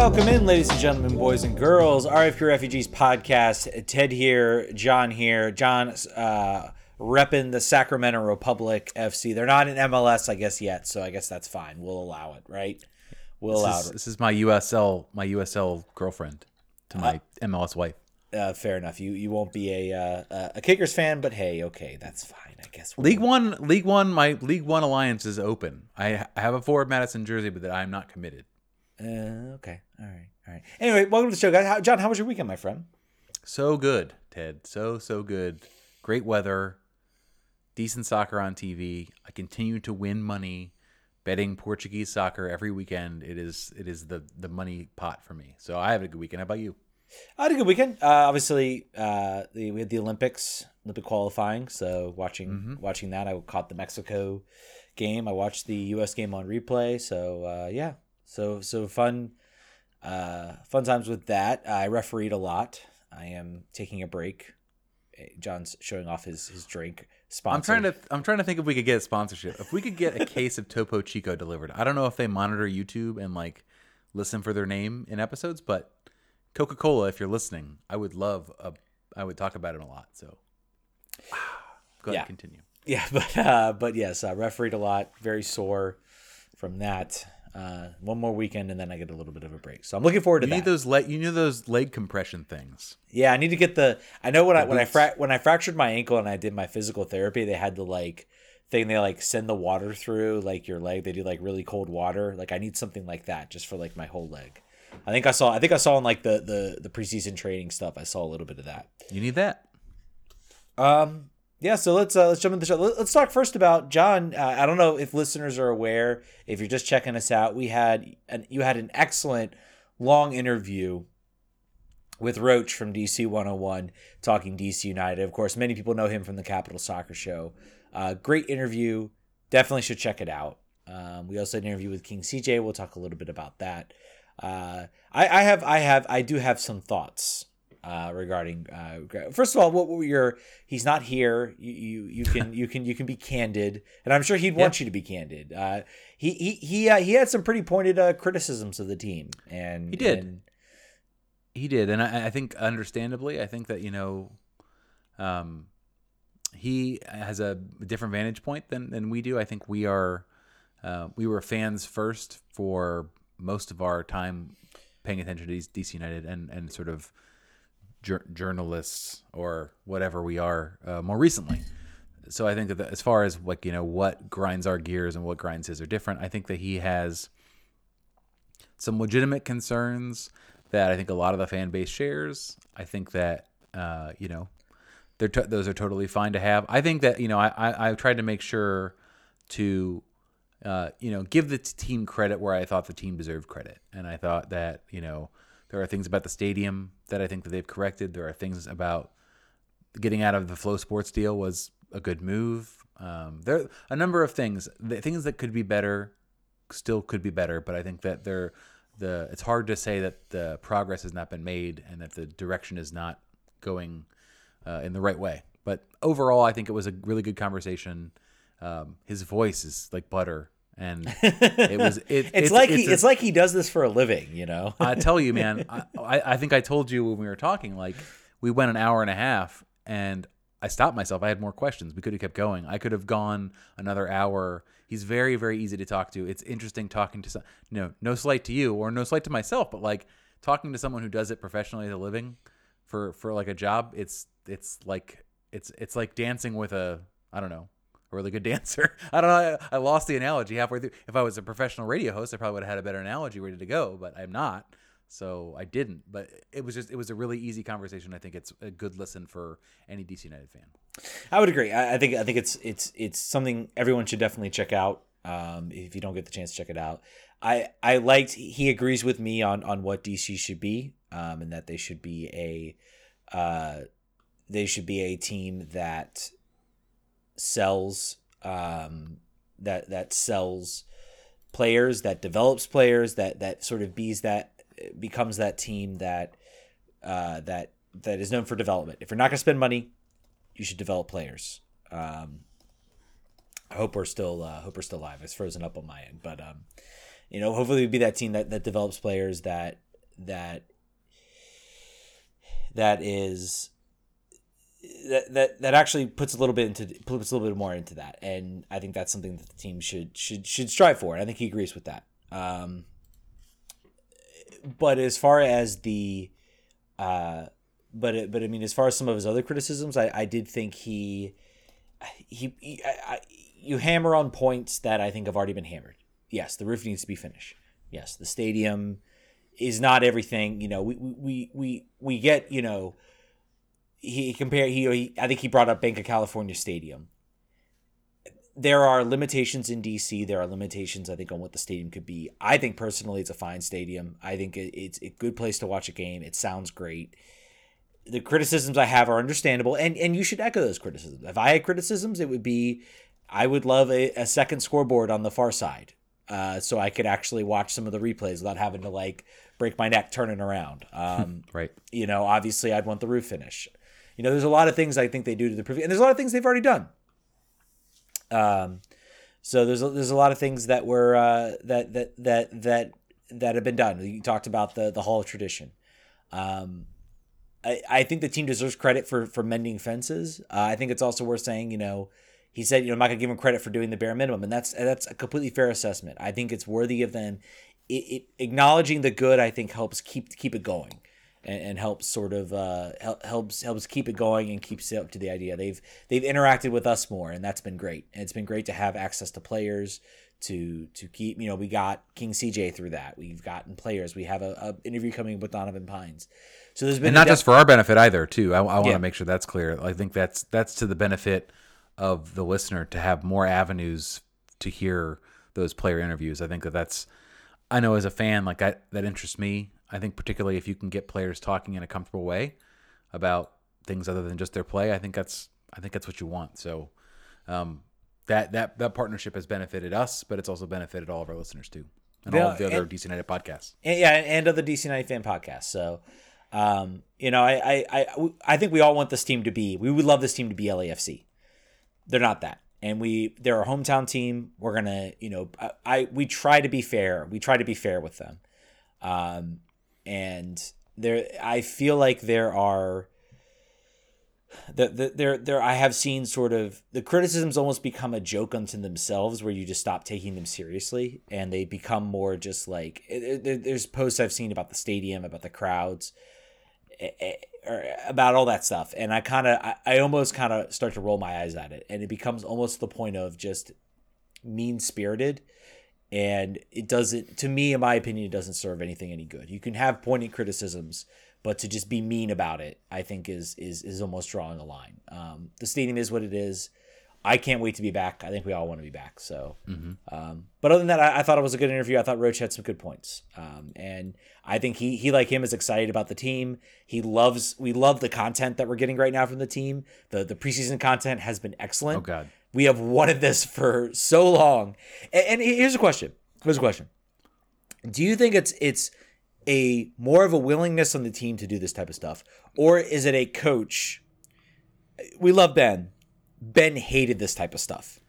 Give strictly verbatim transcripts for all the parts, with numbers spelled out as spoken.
Welcome in, ladies and gentlemen, boys and girls. R F Q Refugees podcast. Ted here, John here. John uh, repping the Sacramento Republic F C. They're not in M L S, I guess, yet, so I guess that's fine. We'll allow it, right? We'll this allow is, it. This is my U S L, my U S L girlfriend to my uh, M L S wife. Uh, fair enough. You you won't be a uh, a Kickers fan, but hey, okay, that's fine. I guess we'll League One, League One, my League One alliance is open. I, I have a Ford Madison jersey, but that I am not committed. Uh, okay. All right. All right. Anyway, welcome to the show, guys. How, John, how was your weekend, my friend? So good, Ted. So, so good. Great weather. Decent soccer on T V. I continue to win money betting Portuguese soccer every weekend. It is it is the, the money pot for me. So I had a good weekend. How about you? I had a good weekend. Uh, obviously, uh, the, we had the Olympics, Olympic qualifying. So watching mm-hmm. watching that, I caught the Mexico game. I watched the U S game on replay. So, uh, yeah. So so fun, uh, fun times with that. I refereed a lot. I am taking a break. John's showing off his, his drink sponsor. I'm trying to I'm trying to think if we could get a sponsorship. If we could get a case of Topo Chico delivered. I don't know if they monitor YouTube and like listen for their name in episodes, but Coca-Cola, if you're listening, I would love a, I would talk about it a lot. So go ahead, yeah. And continue. Yeah, but uh, but yes, I refereed a lot. Very sore from that. Uh, one more weekend and then I get a little bit of a break, so I'm looking forward to you that. Need those le- you know those leg compression things? Yeah, I need to get the. I know when the I boots. when I fra- when I fractured my ankle and I did my physical therapy, they had the like thing they like send the water through like your leg. They do like really cold water. Like I need something like that just for like my whole leg. I think I saw. I think I saw in like the the the preseason training stuff. I saw a little bit of that. You need that. Um. Yeah, so let's uh, let's jump into the show. Let's talk first about John. Uh, I don't know if listeners are aware. If you're just checking us out, we had an, you had an excellent long interview with Roach from D C one oh one talking D C United. Of course, many people know him from the Capital Soccer Show. Uh, great interview. Definitely should check it out. Um, we also had an interview with King C J. We'll talk a little bit about that. Uh, I, I have I have I do have some thoughts. Uh, regarding uh, first of all, what were your? He's not here. You you, you can you can you can be candid, and I'm sure he'd want yeah. you to be candid. Uh, he he he uh, he had some pretty pointed uh, criticisms of the team, and he did. And he did, and I, I think understandably, I think that you know, um, he has a different vantage point than than we do. I think we are, uh, we were fans first for most of our time, paying attention to D C United and and sort of. Jur- journalists or whatever we are uh, more recently. So I think that the, as far as like, you know, what grinds our gears and what grinds his are different. I think that he has some legitimate concerns that I think a lot of the fan base shares. I think that, uh, you know, they're t- those are totally fine to have. I think that, you know, I, I, I tried to make sure to, uh, you know, give the t- team credit where I thought the team deserved credit. And I thought that, you know, there are things about the stadium that I think that they've corrected. There are things about getting out of the Flow Sports deal was a good move. Um, there are a number of things, the things that could be better, still could be better. But I think that they're the. It's hard to say that the progress has not been made and that the direction is not going uh, in the right way. But overall, I think it was a really good conversation. Um, his voice is like butter. And it was. It, it's, it's like it's he. A, it's like he does this for a living, you know. I tell you, man. I, I think I told you when we were talking. Like we went an hour and a half, and I stopped myself. I had more questions. We could have kept going. I could have gone another hour. He's very, very easy to talk to. It's interesting talking to some. You know, no slight to you or no slight to myself, but like talking to someone who does it professionally as a living, for for like a job. It's it's like it's it's like dancing with a. I don't know. A really good dancer. I don't know. I, I lost the analogy halfway through. If I was a professional radio host, I probably would have had a better analogy ready to go, but I'm not. So I didn't. But it was just, it was a really easy conversation. I think it's a good listen for any D C United fan. I would agree. I, I think, I think it's, it's, it's something everyone should definitely check out. Um, if you don't get the chance to check it out, I, I liked, he agrees with me on, on what D C should be, um, and that they should be a, uh, they should be a team that, sells um that that sells players, that develops players, that that sort of bees that becomes that team that uh that that is known for development. If you're not gonna spend money, you should develop players. um I hope we're still uh hope we're still live. It's frozen up on my end, but um you know, hopefully we'll be that team that that develops players, that that that is that that that actually puts a little bit into puts a little bit more into that, and I think that's something that the team should should should strive for, and I think he agrees with that. Um, but as far as the uh, but it, but I mean, as far as some of his other criticisms, I, I did think he he, he I, I, you hammer on points that I think have already been hammered. Yes, the roof needs to be finished. Yes, the stadium is not everything. You know, we we we we get, you know, he compare he, he I think he brought up Banc of California Stadium. There are limitations in D C. There are limitations, I think, on what the stadium could be. I think personally, it's a fine stadium. I think it's a good place to watch a game. It sounds great. The criticisms I have are understandable, and and you should echo those criticisms. If I had criticisms, it would be I would love a, a second scoreboard on the far side. Uh, so I could actually watch some of the replays without having to like break my neck turning around. Um, right. You know, obviously I'd want the roof finish. You know, there's a lot of things I think they do to the preview, and there's a lot of things they've already done. Um, so there's a, there's a lot of things that were uh, that that that that that have been done. You talked about the the Hall of Tradition. Um, I I think the team deserves credit for for mending fences. Uh, I think it's also worth saying, you know. He said, you know, I'm not going to give him credit for doing the bare minimum. And that's that's a completely fair assessment. I think it's worthy of them. It, it, acknowledging the good, I think, helps keep keep it going and, and helps sort of uh, help, helps helps keep it going and keeps it up to the idea. They've they've interacted with us more, and that's been great. And it's been great to have access to players to to keep, you know, we got King C J through that. We've gotten players. We have a, a interview coming with Donovan Pines. So there's been and not def- just for our benefit either, too. I, I want to yeah. make sure that's clear. I think that's that's to the benefit of the listener to have more avenues to hear those player interviews. I think that that's, I know as a fan, like I, that interests me. I think particularly if you can get players talking in a comfortable way about things other than just their play, I think that's, I think that's what you want. So um, that, that, that partnership has benefited us, but it's also benefited all of our listeners too. And yeah, all of the other and, D C United podcasts. And, yeah. And other D C United fan podcasts. So, um, you know, I, I, I, I think we all want this team to be, we would love this team to be L A F C. They're not that. And we, they're a hometown team. We're going to, you know, I, I, we try to be fair. We try to be fair with them. Um, and there, I feel like there are, the, the, there, there, I have seen sort of the criticisms almost become a joke unto themselves where you just stop taking them seriously. And they become more just like, it, it, there's posts I've seen about the stadium, about the crowds, it, it, or about all that stuff, and I kind of I, I almost kind of start to roll my eyes at it, and it becomes almost the point of just mean-spirited, and it doesn't, to me, in my opinion, it doesn't serve anything any good. You can have pointed criticisms, but to just be mean about it, I think is is is almost drawing a line. Um the stadium is what it is. I can't wait to be back. I think we all want to be back. So mm-hmm. um but other than that, I, I thought it was a good interview. I thought Roach had some good points. Um and I think he he like him is excited about the team. He loves we love the content that we're getting right now from the team. The the preseason content has been excellent. Oh god. We have wanted this for so long. And, and here's a question. Here's a question. Do you think it's it's a more of a willingness on the team to do this type of stuff, or is it a coach? We love Ben. Ben hated this type of stuff.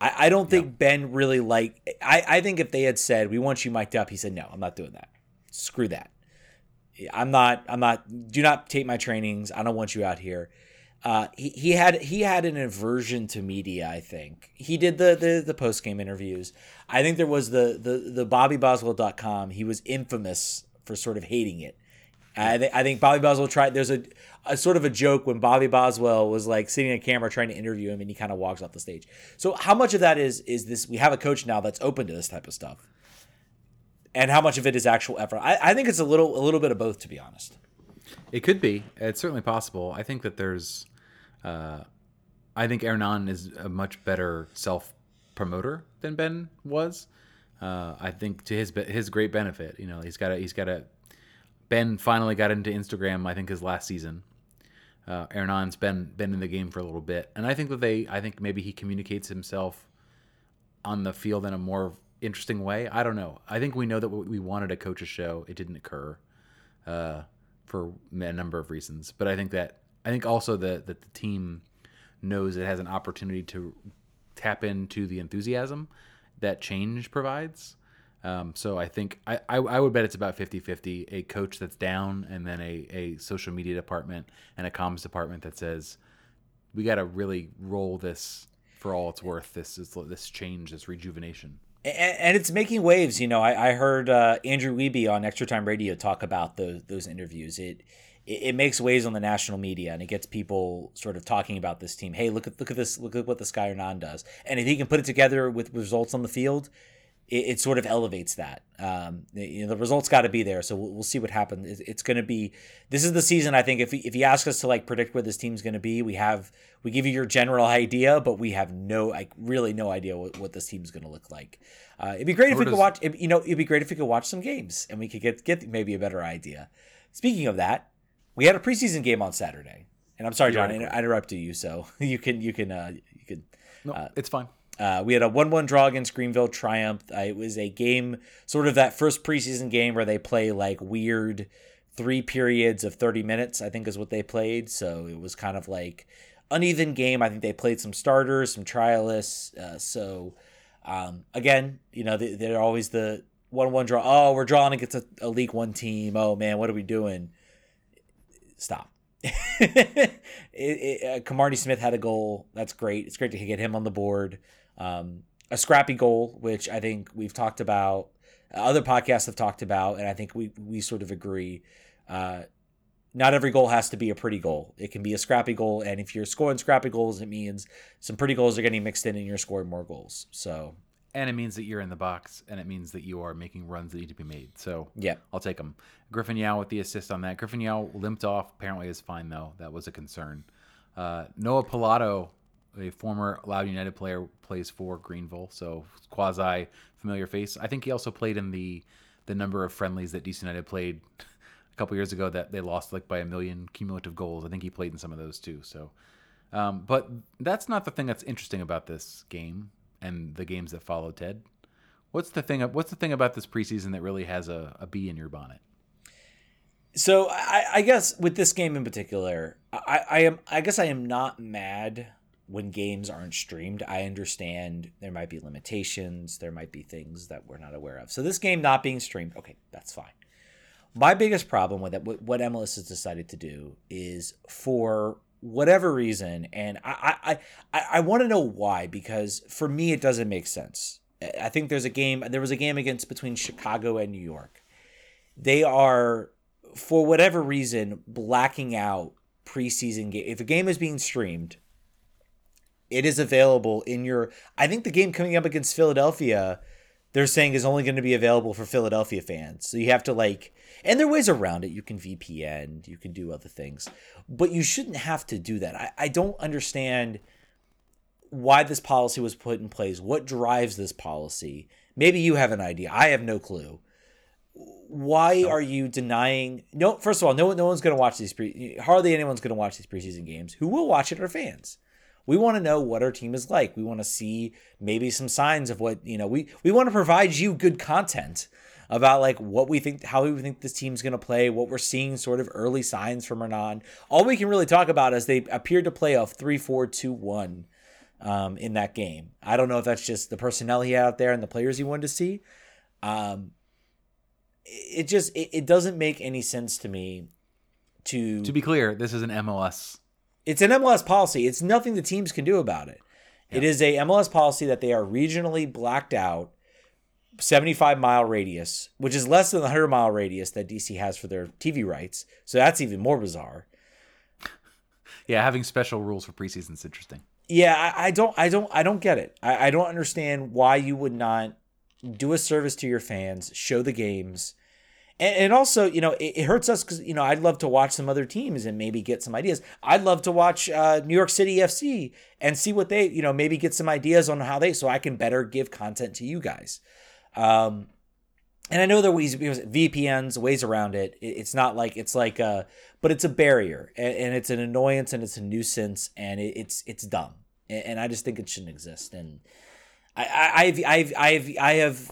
I, I don't think no. Ben really liked – I I think if they had said, we want you mic'd up, he said, no, I'm not doing that. Screw that. I'm not – I'm not. Do not take my trainings. I don't want you out here. Uh, he, he had he had an aversion to media, I think. He did the the, the post-game interviews. I think there was the the, the Bobby Boswell dot com. He was infamous for sort of hating it. I, th- I think Bobby Boswell tried – there's a, a sort of a joke when Bobby Boswell was like sitting on camera trying to interview him, and he kind of walks off the stage. So how much of that is is this – we have a coach now that's open to this type of stuff, and how much of it is actual effort? I, I think it's a little a little bit of both, to be honest. It could be. It's certainly possible. I think that there's uh, – I think Hernan is a much better self-promoter than Ben was. Uh, I think to his his great benefit, you know, he's got to he's got to – Ben finally got into Instagram, I think, his last season. Uh, Hernan's been been in the game for a little bit, and I think that they, I think maybe he communicates himself on the field in a more interesting way. I don't know. I think we know that we wanted a coach's show. It didn't occur uh, for a number of reasons, but I think that I think also that that the team knows it has an opportunity to tap into the enthusiasm that change provides. Um, so I think I, I, I would bet it's about fifty-fifty, a coach that's down and then a, a social media department and a comms department that says, we got to really roll this for all it's worth. This is this change, this rejuvenation. And, and it's making waves. You know, I, I heard uh, Andrew Wiebe on Extra Time Radio talk about those, those interviews. It, it makes waves on the national media, and it gets people sort of talking about this team. Hey, look at look at this. Look at what this guy Hernan does. And if he can put it together with results on the field, it, it sort of elevates that. Um, you know, the results got to be there. So we'll, we'll see what happens. It's going to be – this is the season, I think, if, we, if you ask us to, like, predict where this team's going to be, we have – we give you your general idea, but we have no – like, really no idea what, what this team's going to look like. Uh, it'd be great if we does... could watch – you know, it'd be great if we could watch some games, and we could get get maybe a better idea. Speaking of that, we had a preseason game on Saturday, and I'm sorry, John, I interrupted you, so you can you can uh, you can. No, uh, it's fine. Uh, we had a one-one draw against Greenville Triumph. Uh, it was a game, sort of that first preseason game where they play like weird three periods of thirty minutes, I think is what they played. So it was kind of like uneven game. I think they played some starters, some trialists. Uh, so um, again, you know, they, they're always the one-one draw. Oh, we're drawing against a, a League One team. Oh man, what are we doing? Stop. it, it, uh, Camardi Smith had a goal. That's great. It's great to get him on the board. Um, a scrappy goal, which I think we've talked about, uh, other podcasts have talked about, and I think we, we sort of agree. Uh, not every goal has to be a pretty goal. It can be a scrappy goal, and if you're scoring scrappy goals, it means some pretty goals are getting mixed in and you're scoring more goals. So, and it means that you're in the box, and it means that you are making runs that need to be made. So yeah, I'll take them. Griffin Yao with the assist on that. Griffin Yao limped off. Apparently is fine, though. That was a concern. Uh, Noah Pilato, a former Loudoun United player, plays for Greenville, so quasi-familiar face. I think he also played in the the number of friendlies that D C United played a couple years ago that they lost like by a million cumulative goals. I think he played in some of those, too. So, um, but that's not the thing that's interesting about this game and the games that follow, Ted. What's the thing? What's the thing about this preseason that really has a, a bee in your bonnet? So I, I guess with this game in particular, I, I am. I guess I am not mad when games aren't streamed. I understand there might be limitations. There might be things that we're not aware of. So this game not being streamed, okay, that's fine. My biggest problem with it, what M L S has decided to do, is for whatever reason, and I I, I, I want to know why, because for me it doesn't make sense. I think there's a game there was a game against between Chicago and New York. They are, for whatever reason, blacking out preseason game. If a game is being streamed, it is available in your I think the game coming up against Philadelphia, they're saying is only going to be available for Philadelphia fans. So you have to like And there are ways around it. You can V P N, you can do other things, but you shouldn't have to do that. I, I don't understand why this policy was put in place. What drives this policy? Maybe you have an idea. I have no clue. Why are you denying? No, first of all, no, no one's going to watch these. Pre, hardly anyone's going to watch these preseason games. Who will watch it are fans. We want to know what our team is like. We want to see maybe some signs of what, you know, we, we want to provide you good content about like what we think, how we think this team's going to play, what we're seeing sort of early signs from Hernan. All we can really talk about is they appeared to play off three four two one um, in that game. I don't know if that's just the personnel he had out there and the players he wanted to see. Um, it just, it, it doesn't make any sense to me to... To be clear, this is an M L S. It's an M L S policy. It's nothing the teams can do about it. Yeah. It is a M L S policy that they are regionally blacked out, seventy-five mile radius, which is less than the one hundred mile radius that D C has for their T V rights. So that's even more bizarre. Yeah, having special rules for preseason is interesting. Yeah, I, I don't, I don't, I don't get it. I, I don't understand why you would not do a service to your fans, show the games, and, and also, you know, it, it hurts us because, you know, I'd love to watch some other teams and maybe get some ideas. I'd love to watch uh, New York City F C and see what they, you know, maybe get some ideas on how they, so I can better give content to you guys. Um, and I know there are ways, V P Ns, ways around it. It's not like, it's like, uh, but it's a barrier and, and it's an annoyance and it's a nuisance and it, it's, it's dumb. And, and I just think it shouldn't exist. And I, I've, I've, I've, I have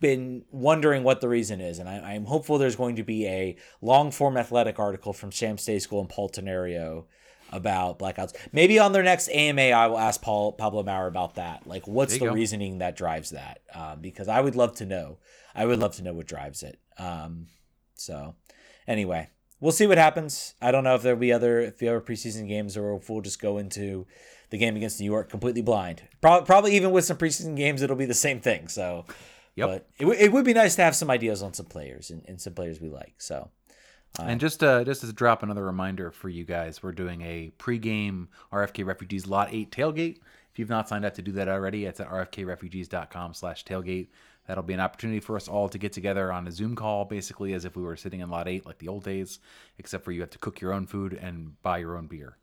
been wondering what the reason is. And I, I'm hopeful there's going to be a long form athletic article from Sham State School and Paul Tenario, about blackouts. Maybe on their next A M A, I will ask Paul Pablo Maurer about that. Like, what's the go. reasoning that drives that? Um, because I would love to know. I would love to know what drives it. Um, so anyway, we'll see what happens. I don't know if there'll be other, if there are preseason games, or if we'll just go into the game against New York completely blind. Pro- probably even with some preseason games, it'll be the same thing. So, yep. But it, w- it would be nice to have some ideas on some players and, and some players we like. So. Um, and just uh, just to drop another reminder for you guys, we're doing a pregame R F K Refugees Lot eight tailgate. If you've not signed up to do that already, it's at r f k refugees dot com slash tailgate. That'll be an opportunity for us all to get together on a Zoom call, basically as if we were sitting in Lot eight like the old days, except for you have to cook your own food and buy your own beer.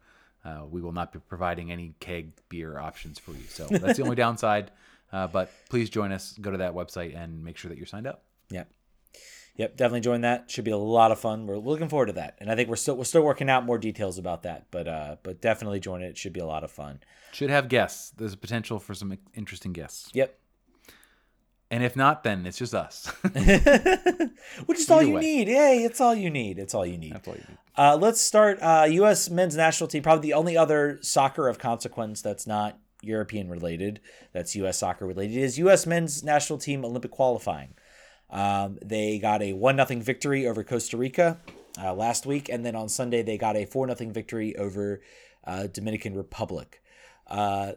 Uh, we will not be providing any keg beer options for you. So that's the only downside. Uh, but please join us. Go to that website and make sure that you're signed up. Yeah. Yep, definitely join that. Should be a lot of fun. We're looking forward to that, and I think we're still we're still working out more details about that. But uh, but definitely join it. It should be a lot of fun. Should have guests. There's a potential for some interesting guests. Yep. And if not, then it's just us, which is all you way. need. Hey, it's all you need. It's all you need. That's all you need. Uh, let's start uh, U S men's national team. Probably the only other soccer of consequence that's not European related, that's U S soccer related, is U S men's national team Olympic qualifying. Um, they got a one nothing victory over Costa Rica uh, last week, and then on Sunday they got a four nothing victory over uh, Dominican Republic. Uh,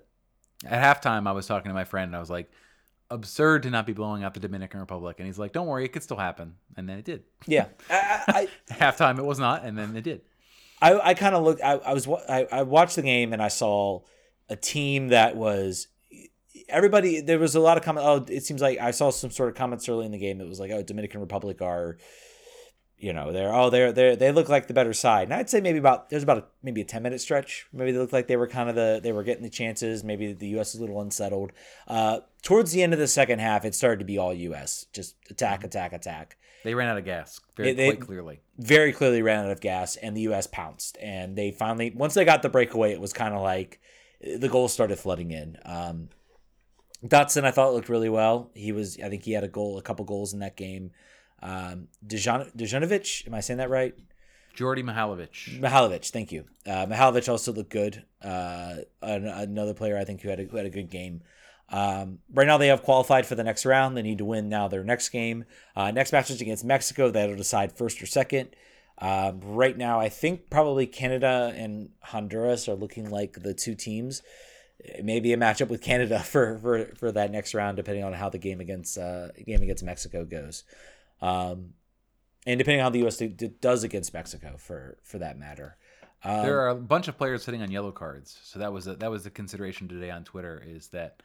At halftime, I was talking to my friend, and I was like, "Absurd to not be blowing out the Dominican Republic," and he's like, "Don't worry, it could still happen," and then it did. Yeah, I, I, at halftime it was not, and then it did. I, I kind of looked. I, I was I, I watched the game, and I saw a team that was. Everybody, there was a lot of comments. Oh, it seems like I saw some sort of comments early in the game. It was like, oh, Dominican Republic are, you know, they're, oh, they're, they're, they look like the better side. And I'd say maybe about, there's about a, maybe a ten minute stretch. Maybe they looked like they were kind of the, they were getting the chances. Maybe the U S is a little unsettled. Uh, towards the end of the second half, it started to be all U S, just attack, attack, attack. They ran out of gas very it, they, quite clearly. Very clearly ran out of gas, and the U S pounced. And they finally, once they got the breakaway, it was kind of like the goals started flooding in. Um, Dotson, I thought, looked really well. He was, I think, he had a goal, a couple goals in that game. Um, Dejanovic, am I saying that right? Jordi Mihalovic. Mihalovic, thank you. Uh, Mihalovic also looked good. Uh, an, another player I think who had a, who had a good game. Um, right now they have qualified for the next round. They need to win now their next game. Uh, next match is against Mexico. That'll decide first or second. Um, right now, I think probably Canada and Honduras are looking like the two teams. Maybe a matchup with Canada for, for, for that next round, depending on how the game against uh, game against Mexico goes, um, and depending on how the U S do, do, does against Mexico for for that matter. Um, there are a bunch of players sitting on yellow cards, so that was a, that was the consideration today on Twitter. Is that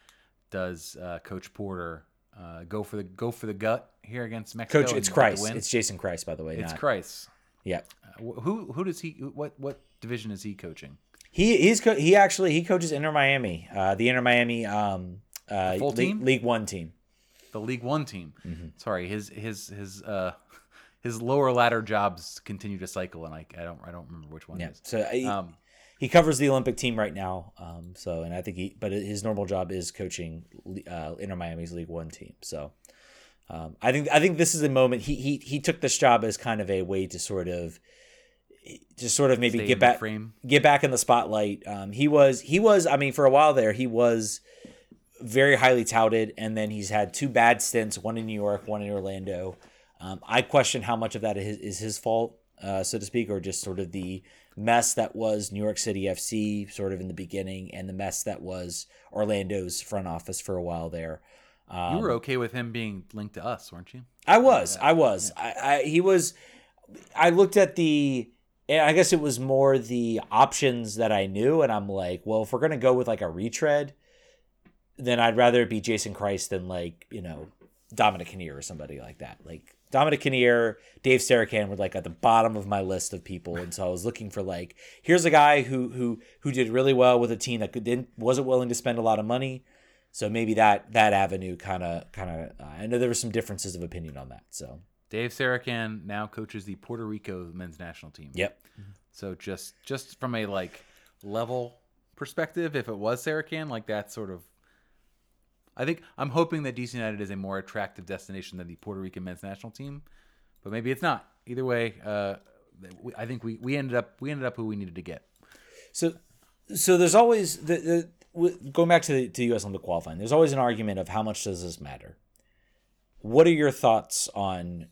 does uh, Coach Porter uh, go for the go for the gut here against Mexico? Coach, it's Kreis. It's Jason Kreis, by the way. It's not... Kreis. Yeah. Uh, who who does he? What what division is he coaching? He he's co- he actually he coaches Inter Miami, uh, the Inter Miami um, uh, full team? Le- League One team, the League One team. Mm-hmm. Sorry, his his his uh, his lower ladder jobs continue to cycle, and I, I don't I don't remember which one. Yeah, it is. So I, um, he covers the Olympic team right now. Um, so and I think he, but his normal job is coaching uh, Inter Miami's League One team. So um, I think I think this is a moment he he he took this job as kind of a way to sort of. Just sort of maybe Stay get back, frame. get back in the spotlight. Um, he was, he was. I mean, for a while there, he was very highly touted, and then he's had two bad stints: one in New York, one in Orlando. Um, I question how much of that is, is his fault, uh, so to speak, or just sort of the mess that was New York City F C, sort of in the beginning, and the mess that was Orlando's front office for a while there. Um, you were okay with him being linked to us, weren't you? I was. I was. Yeah. I, I he was. I looked at the. And I guess it was more the options that I knew, and I'm like, well, if we're gonna go with like a retread, then I'd rather it be Jason Kreis than like you know Dominic Kinnear or somebody like that. Like Dominic Kinnear, Dave Sarakan were like at the bottom of my list of people, and so I was looking for like here's a guy who who who did really well with a team that didn't wasn't willing to spend a lot of money, so maybe that that avenue kind of kind of uh, I know there were some differences of opinion on that, so. Dave Sarakan now coaches the Puerto Rico men's national team. Yep. So just just from a like level perspective, if it was Sarakan, like that's sort of. I think I'm hoping that D C United is a more attractive destination than the Puerto Rican men's national team, but maybe it's not. Either way, uh, I think we, we ended up we ended up who we needed to get. So, so there's always the, the going back to the to U S Olympic qualifying. There's always an argument of how much does this matter. What are your thoughts on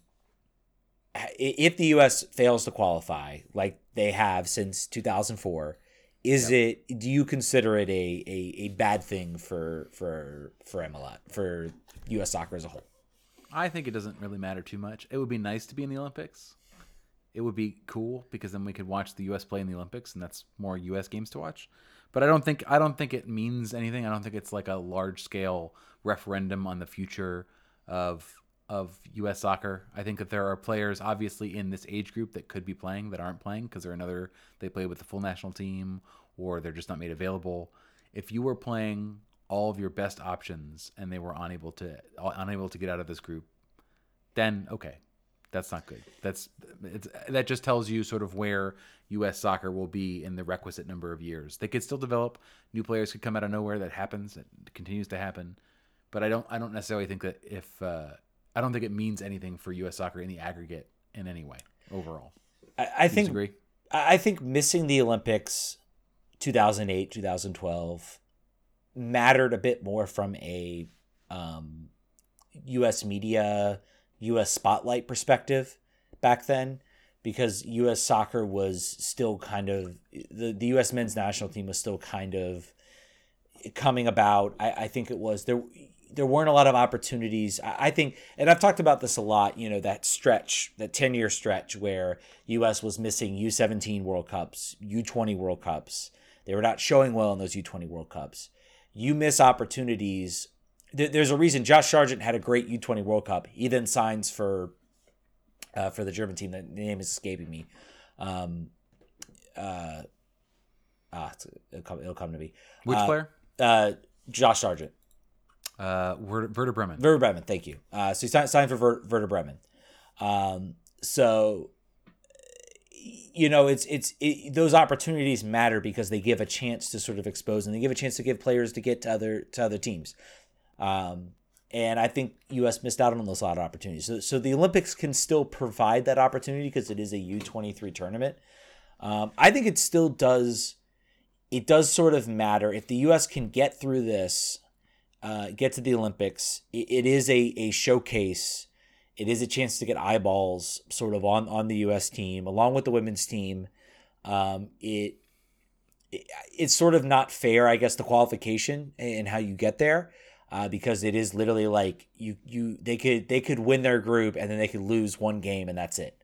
if the U S fails to qualify, like they have since two thousand four? Is yep. it? Do you consider it a, a, a bad thing for for for M L S, for U S soccer as a whole? I think it doesn't really matter too much. It would be nice to be in the Olympics. It would be cool because then we could watch the U S play in the Olympics, and that's more U S games to watch. But I don't think I don't think it means anything. I don't think it's like a large scale referendum on the future of of U S soccer. I think that there are players obviously in this age group that could be playing that aren't playing because they're another they play with the full national team or they're just not made available. If you were playing all of your best options and they were unable to unable to get out of this group, then okay, that's not good. That's it's, that just tells you sort of where U S soccer will be in the requisite number of years. They could still develop. New players could come out of nowhere. That happens. It continues to happen. But I don't I don't necessarily think that if uh, I don't think it means anything for U S soccer in the aggregate in any way overall. I, I think agree? I think missing the Olympics two thousand eight, two thousand twelve mattered a bit more from a um, U S media, U S spotlight perspective back then, because U S soccer was still kind of the, the U S men's national team was still kind of coming about. I, I think it was there. There weren't a lot of opportunities, I think, and I've talked about this a lot, you know, that stretch, that ten-year stretch where U S was missing U seventeen World Cups, U twenty World Cups. They were not showing well in those U twenty World Cups. You miss opportunities. There's a reason Josh Sargent had a great U twenty World Cup. He then signs for uh, for the German team. The name is escaping me. Um, uh, ah, it'll come, it'll come to me. Which uh, player? Uh, Josh Sargent. Uh, Werder Bremen. Werder Bremen, thank you. Uh, so he signed for Werder Bremen. Um, so you know, it's it's it, those opportunities matter because they give a chance to sort of expose and they give a chance to give players to get to other to other teams. Um, and I think U S missed out on those lot of opportunities. So, so the Olympics can still provide that opportunity because it is a U twenty-three tournament. Um, I think it still does. It does sort of matter if the U S can get through this. Uh, get to the Olympics. It, it is a, a showcase. It is a chance to get eyeballs sort of on, on the U S team, along with the women's team. Um, it, it It's sort of not fair, I guess, the qualification and how you get there uh, because it is literally like you you they could they could win their group and then they could lose one game and that's it.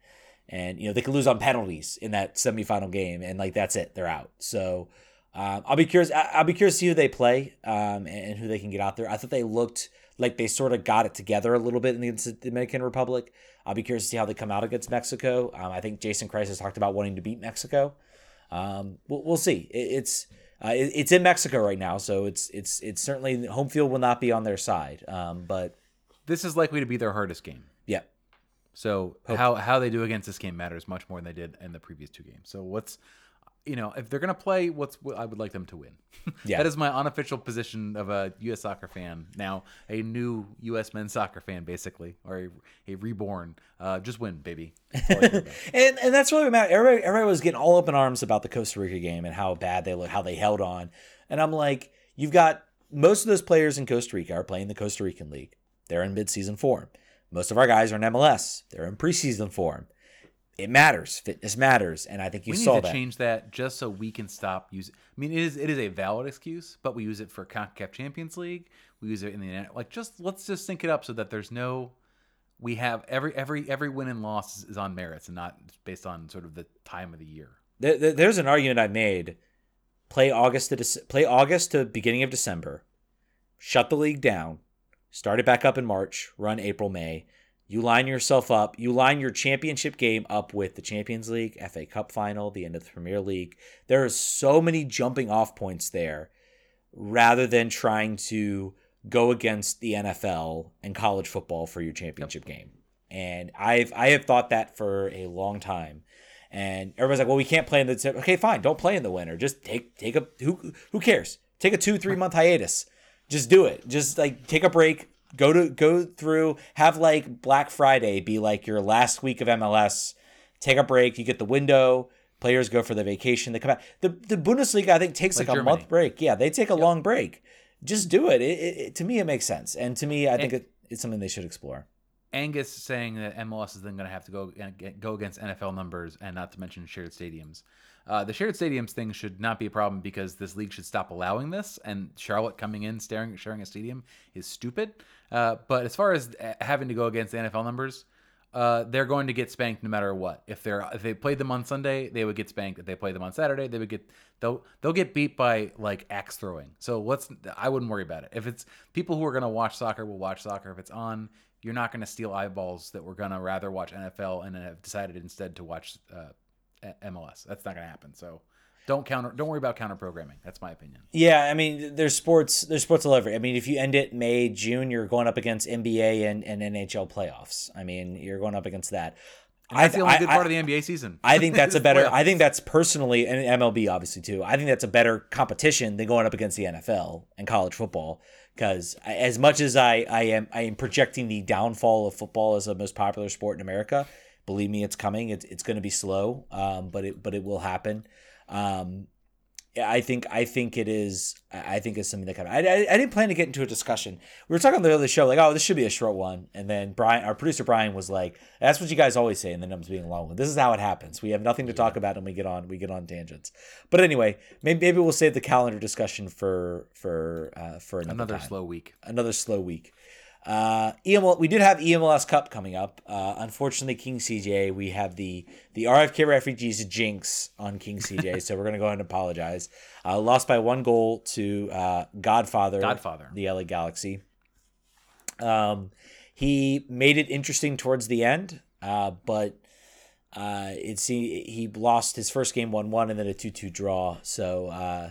And, you know, they could lose on penalties in that semifinal game and, like, that's it. They're out. So... Um, I'll be curious. I'll be curious to see who they play um, and who they can get out there. I thought they looked like they sort of got it together a little bit in the Dominican Republic. I'll be curious to see how they come out against Mexico. Um, I think Jason Kreis has talked about wanting to beat Mexico. Um, we'll, we'll see. It, it's uh, it, it's in Mexico right now, so it's it's it's certainly home field will not be on their side. Um, but this is likely to be their hardest game. Yeah. So Hope. how how they do against this game matters much more than they did in the previous two games. So what's You know, if they're going to play, what's what I would like them to win. Yeah. That is my unofficial position of a U S soccer fan. Now, a new U S men's soccer fan, basically, or a, a reborn. Uh, just win, baby. and and that's really what matters. Everybody, everybody was getting all up in arms about the Costa Rica game and how bad they looked, how they held on. And I'm like, you've got most of those players in Costa Rica are playing the Costa Rican League. They're in midseason form. Most of our guys are in M L S. They're in preseason form. It matters. Fitness matters, and I think you saw that. We need to change that just so we can stop using. I mean, it is it is a valid excuse, but we use it for CONCACAF Champions League. We use it in the like just let's just sync it up so that there's no. We have every every every win and loss is on merits and not based on sort of the time of the year. There, there's an argument I made. Play August to De- play August to beginning of December. Shut the league down. Start it back up in March. Run April, May. You line yourself up. You line your championship game up with the Champions League, F A Cup final, the end of the Premier League. There are so many jumping off points there rather than trying to go against the N F L and college football for your championship yep. game. And I've I have thought that for a long time. And everybody's like, well, we can't play in the – okay, fine, don't play in the winter. Just take take a – who who cares? Take a two, three-month hiatus. Just do it. Just, like, take a break. Go to go through, have like Black Friday be like your last week of M L S. Take a break. You get the window. Players go for the vacation. They come out. The the Bundesliga, I think, takes like, like a Germany. month break. Yeah, they take a yep. long break. Just do it. It, it, it. To me, it makes sense. And to me, I think it, it's something they should explore. Angus saying that M L S is then going to have to go go against N F L numbers, and not to mention shared stadiums. Uh, the shared stadiums thing should not be a problem because this league should stop allowing this. And Charlotte coming in, staring, sharing a stadium is stupid. Uh, but as far as having to go against the N F L numbers, Uh, they're going to get spanked no matter what. If they're if they played them on Sunday, they would get spanked. If they played them on Saturday, they would get they'll they'll get beat by like axe throwing. So let's I wouldn't worry about it. If it's people who are gonna watch soccer will watch soccer. If it's on, you're not gonna steal eyeballs that were gonna rather watch N F L and have decided instead to watch uh, M L S. That's not gonna happen. So don't counter. Don't worry about counter programming. That's my opinion. Yeah, I mean, there's sports. There's sports all over. I mean, if you end it May, June, you're going up against N B A and, and N H L playoffs. I mean, you're going up against that. And that's I, the only I, good I, part of the N B A season. I think that's a better. I think that's personally, and M L B obviously too. I think that's a better competition than going up against the N F L and college football. Because as much as I, I am, I am projecting the downfall of football as the most popular sport in America. Believe me, it's coming. It's it's going to be slow, um, but it but it will happen. Um, I think I think it is. I think it's something that kind of. I, I I didn't plan to get into a discussion. We were talking on the other show, like, oh, this should be a short one. And then Brian, our producer Brian, was like, "That's what you guys always say." And then I was being long. This is how it happens. We have nothing to talk about, and we get on we get on tangents. But anyway, maybe maybe we'll save the calendar discussion for for uh, for another, another time. slow week. Another slow week. Uh, E M L, we did have E M L S Cup coming up. Uh, unfortunately, King C J, we have the the R F K refugees jinx on King C J, so we're gonna go ahead and apologize. Uh, lost by one goal to uh, Godfather, Godfather, the L A Galaxy. Um, he made it interesting towards the end, uh, but uh, it's he, he lost his first game one one and then a two two draw. So uh,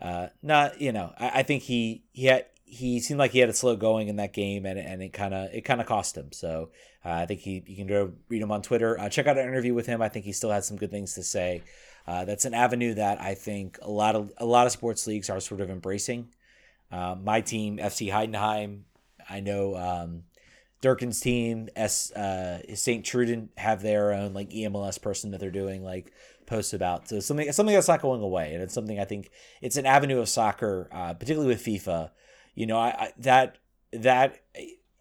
uh, not you know, I, I think he he had. He seemed like he had a slow going in that game, and and it kind of it kind of cost him. So uh, I think he you can go read him on Twitter. Uh, check out our interview with him. I think he still has some good things to say. Uh, that's an avenue that I think a lot of a lot of sports leagues are sort of embracing. Uh, my team, F C Heidenheim, I know um, Durkin's team, S uh, Saint Truden have their own like E M L S person that they're doing like posts about. So something something that's not going away, and it's something I think it's an avenue of soccer, uh, particularly with FIFA. You know, I, I that that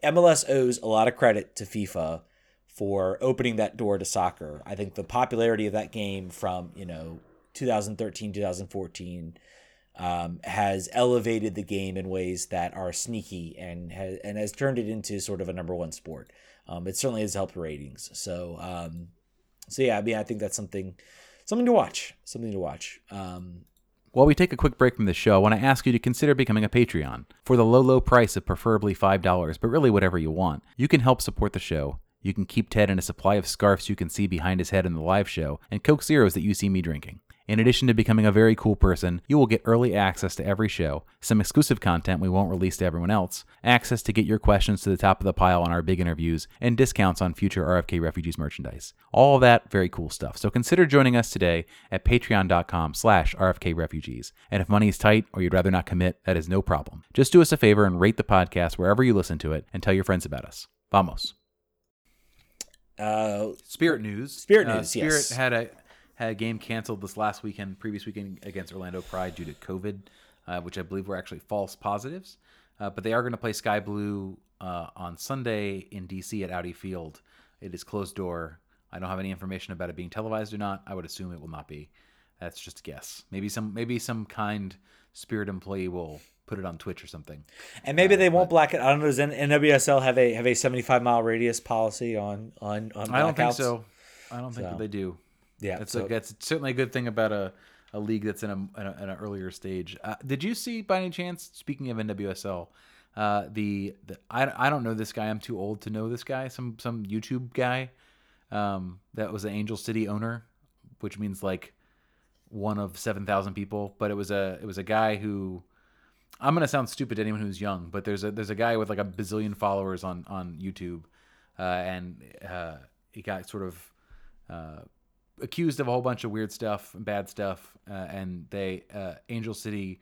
M L S owes a lot of credit to FIFA for opening that door to soccer. I think the popularity of that game from, you know, twenty thirteen, twenty fourteen um, has elevated the game in ways that are sneaky and has, and has turned it into sort of a number one sport. Um, it certainly has helped ratings. So, um, so yeah, I mean, I think that's something, something to watch, something to watch. Um, While we take a quick break from the show, I want to ask you to consider becoming a Patreon. For the low, low price of preferably five dollars, but really whatever you want, you can help support the show. You can keep Ted in a supply of scarves you can see behind his head in the live show, and Coke Zeros that you see me drinking. In addition to becoming a very cool person, you will get early access to every show, some exclusive content we won't release to everyone else, access to get your questions to the top of the pile on our big interviews, and discounts on future R F K Refugees merchandise. All that very cool stuff. So consider joining us today at patreon.com slash RFK Refugees. And if money is tight or you'd rather not commit, that is no problem. Just do us a favor and rate the podcast wherever you listen to it and tell your friends about us. Vamos. Uh, Spirit News. Spirit News, uh, Spirit yes. Spirit had a... Had a game canceled this last weekend, previous weekend against Orlando Pride due to COVID, uh, which I believe were actually false positives. Uh, but they are going to play Sky Blue uh, on Sunday in D C at Audi Field. It is closed door. I don't have any information about it being televised or not. I would assume it will not be. That's just a guess. Maybe some maybe some kind Spirit employee will put it on Twitch or something. And maybe uh, they won't black it. I don't know. Does N W S L have a have a seventy-five mile radius policy on on on blackouts? I don't think so. I don't think so. that they do. Yeah, that's, so. a, that's certainly a good thing about a, a league that's in, a, in, a, in an earlier stage. Uh, did you see, by any chance, speaking of N W S L, uh, the, the I, I don't know this guy. I'm too old to know this guy. Some some YouTube guy um, that was an Angel City owner, which means like one of seven thousand people. But it was a it was a guy who I'm gonna sound stupid to anyone who's young, but there's a there's a guy with like a bazillion followers on on YouTube, uh, and uh, he got sort of. Uh, accused of a whole bunch of weird stuff and bad stuff. Uh, and they, uh, Angel City,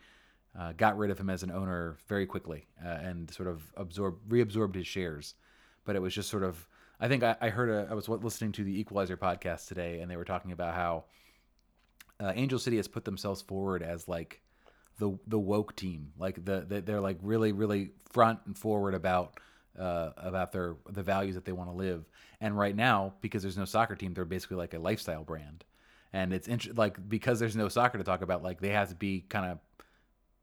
uh, got rid of him as an owner very quickly, uh, and sort of absorbed, reabsorbed his shares. But it was just sort of, I think I, I heard, a, I was listening to the Equalizer podcast today, and they were talking about how uh, Angel City has put themselves forward as like the the woke team. Like the, the they're like really really front and forward about uh, about their the values that they want to live. And right now, because there's no soccer team, they're basically like a lifestyle brand. And it's int- like because there's no soccer to talk about, like they have to be kind of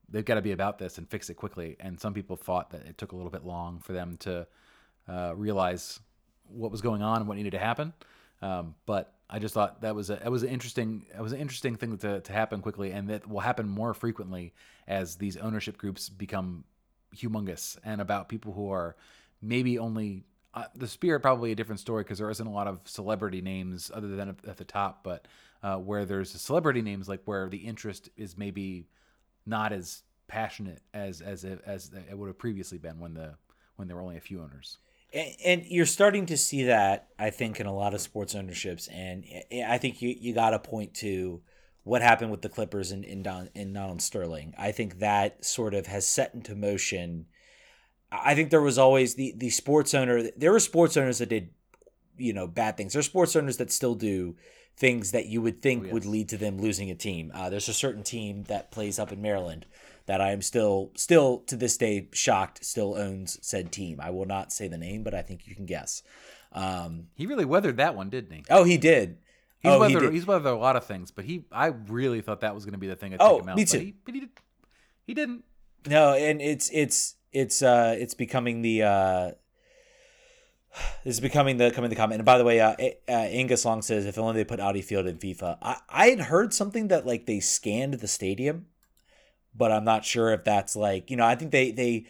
they've got to be about this and fix it quickly. And some people thought that it took a little bit long for them to uh, realize what was going on and what needed to happen. Um, but I just thought that was a that was an interesting that was an interesting thing to to happen quickly, and that will happen more frequently as these ownership groups become humongous and about people who are maybe only uh, the Spear probably a different story because there isn't a lot of celebrity names other than at the top, but uh, where there's celebrity names like where the interest is maybe not as passionate as as it, as it would have previously been when the when there were only a few owners. And, and you're starting to see that, I think, in a lot of sports ownerships. And I think you, you got to point to what happened with the Clippers and in Don and Donald Sterling. I think that sort of has set into motion. I think there was always the the sports owner. There were sports owners that did, you know, bad things. There are sports owners that still do things that you would think oh, yes. would lead to them losing a team. Uh, there's a certain team that plays up in Maryland that I am still, still to this day shocked still owns said team. I will not say the name, but I think you can guess. Um, he really weathered that one, didn't he? Oh, he did. He's, oh, weathered, he did. He's weathered a lot of things, but he, I really thought that was going to be the thing that oh, took him out. Me too. But he, but he, did, he didn't. No, and it's it's it's uh, it's becoming the. Uh, This is becoming the coming the comment. And by the way, uh, uh, Angus Long says, if only they put Audi Field in FIFA. I, I had heard something that like they scanned the stadium, but I'm not sure if that's like, you know, I think they, they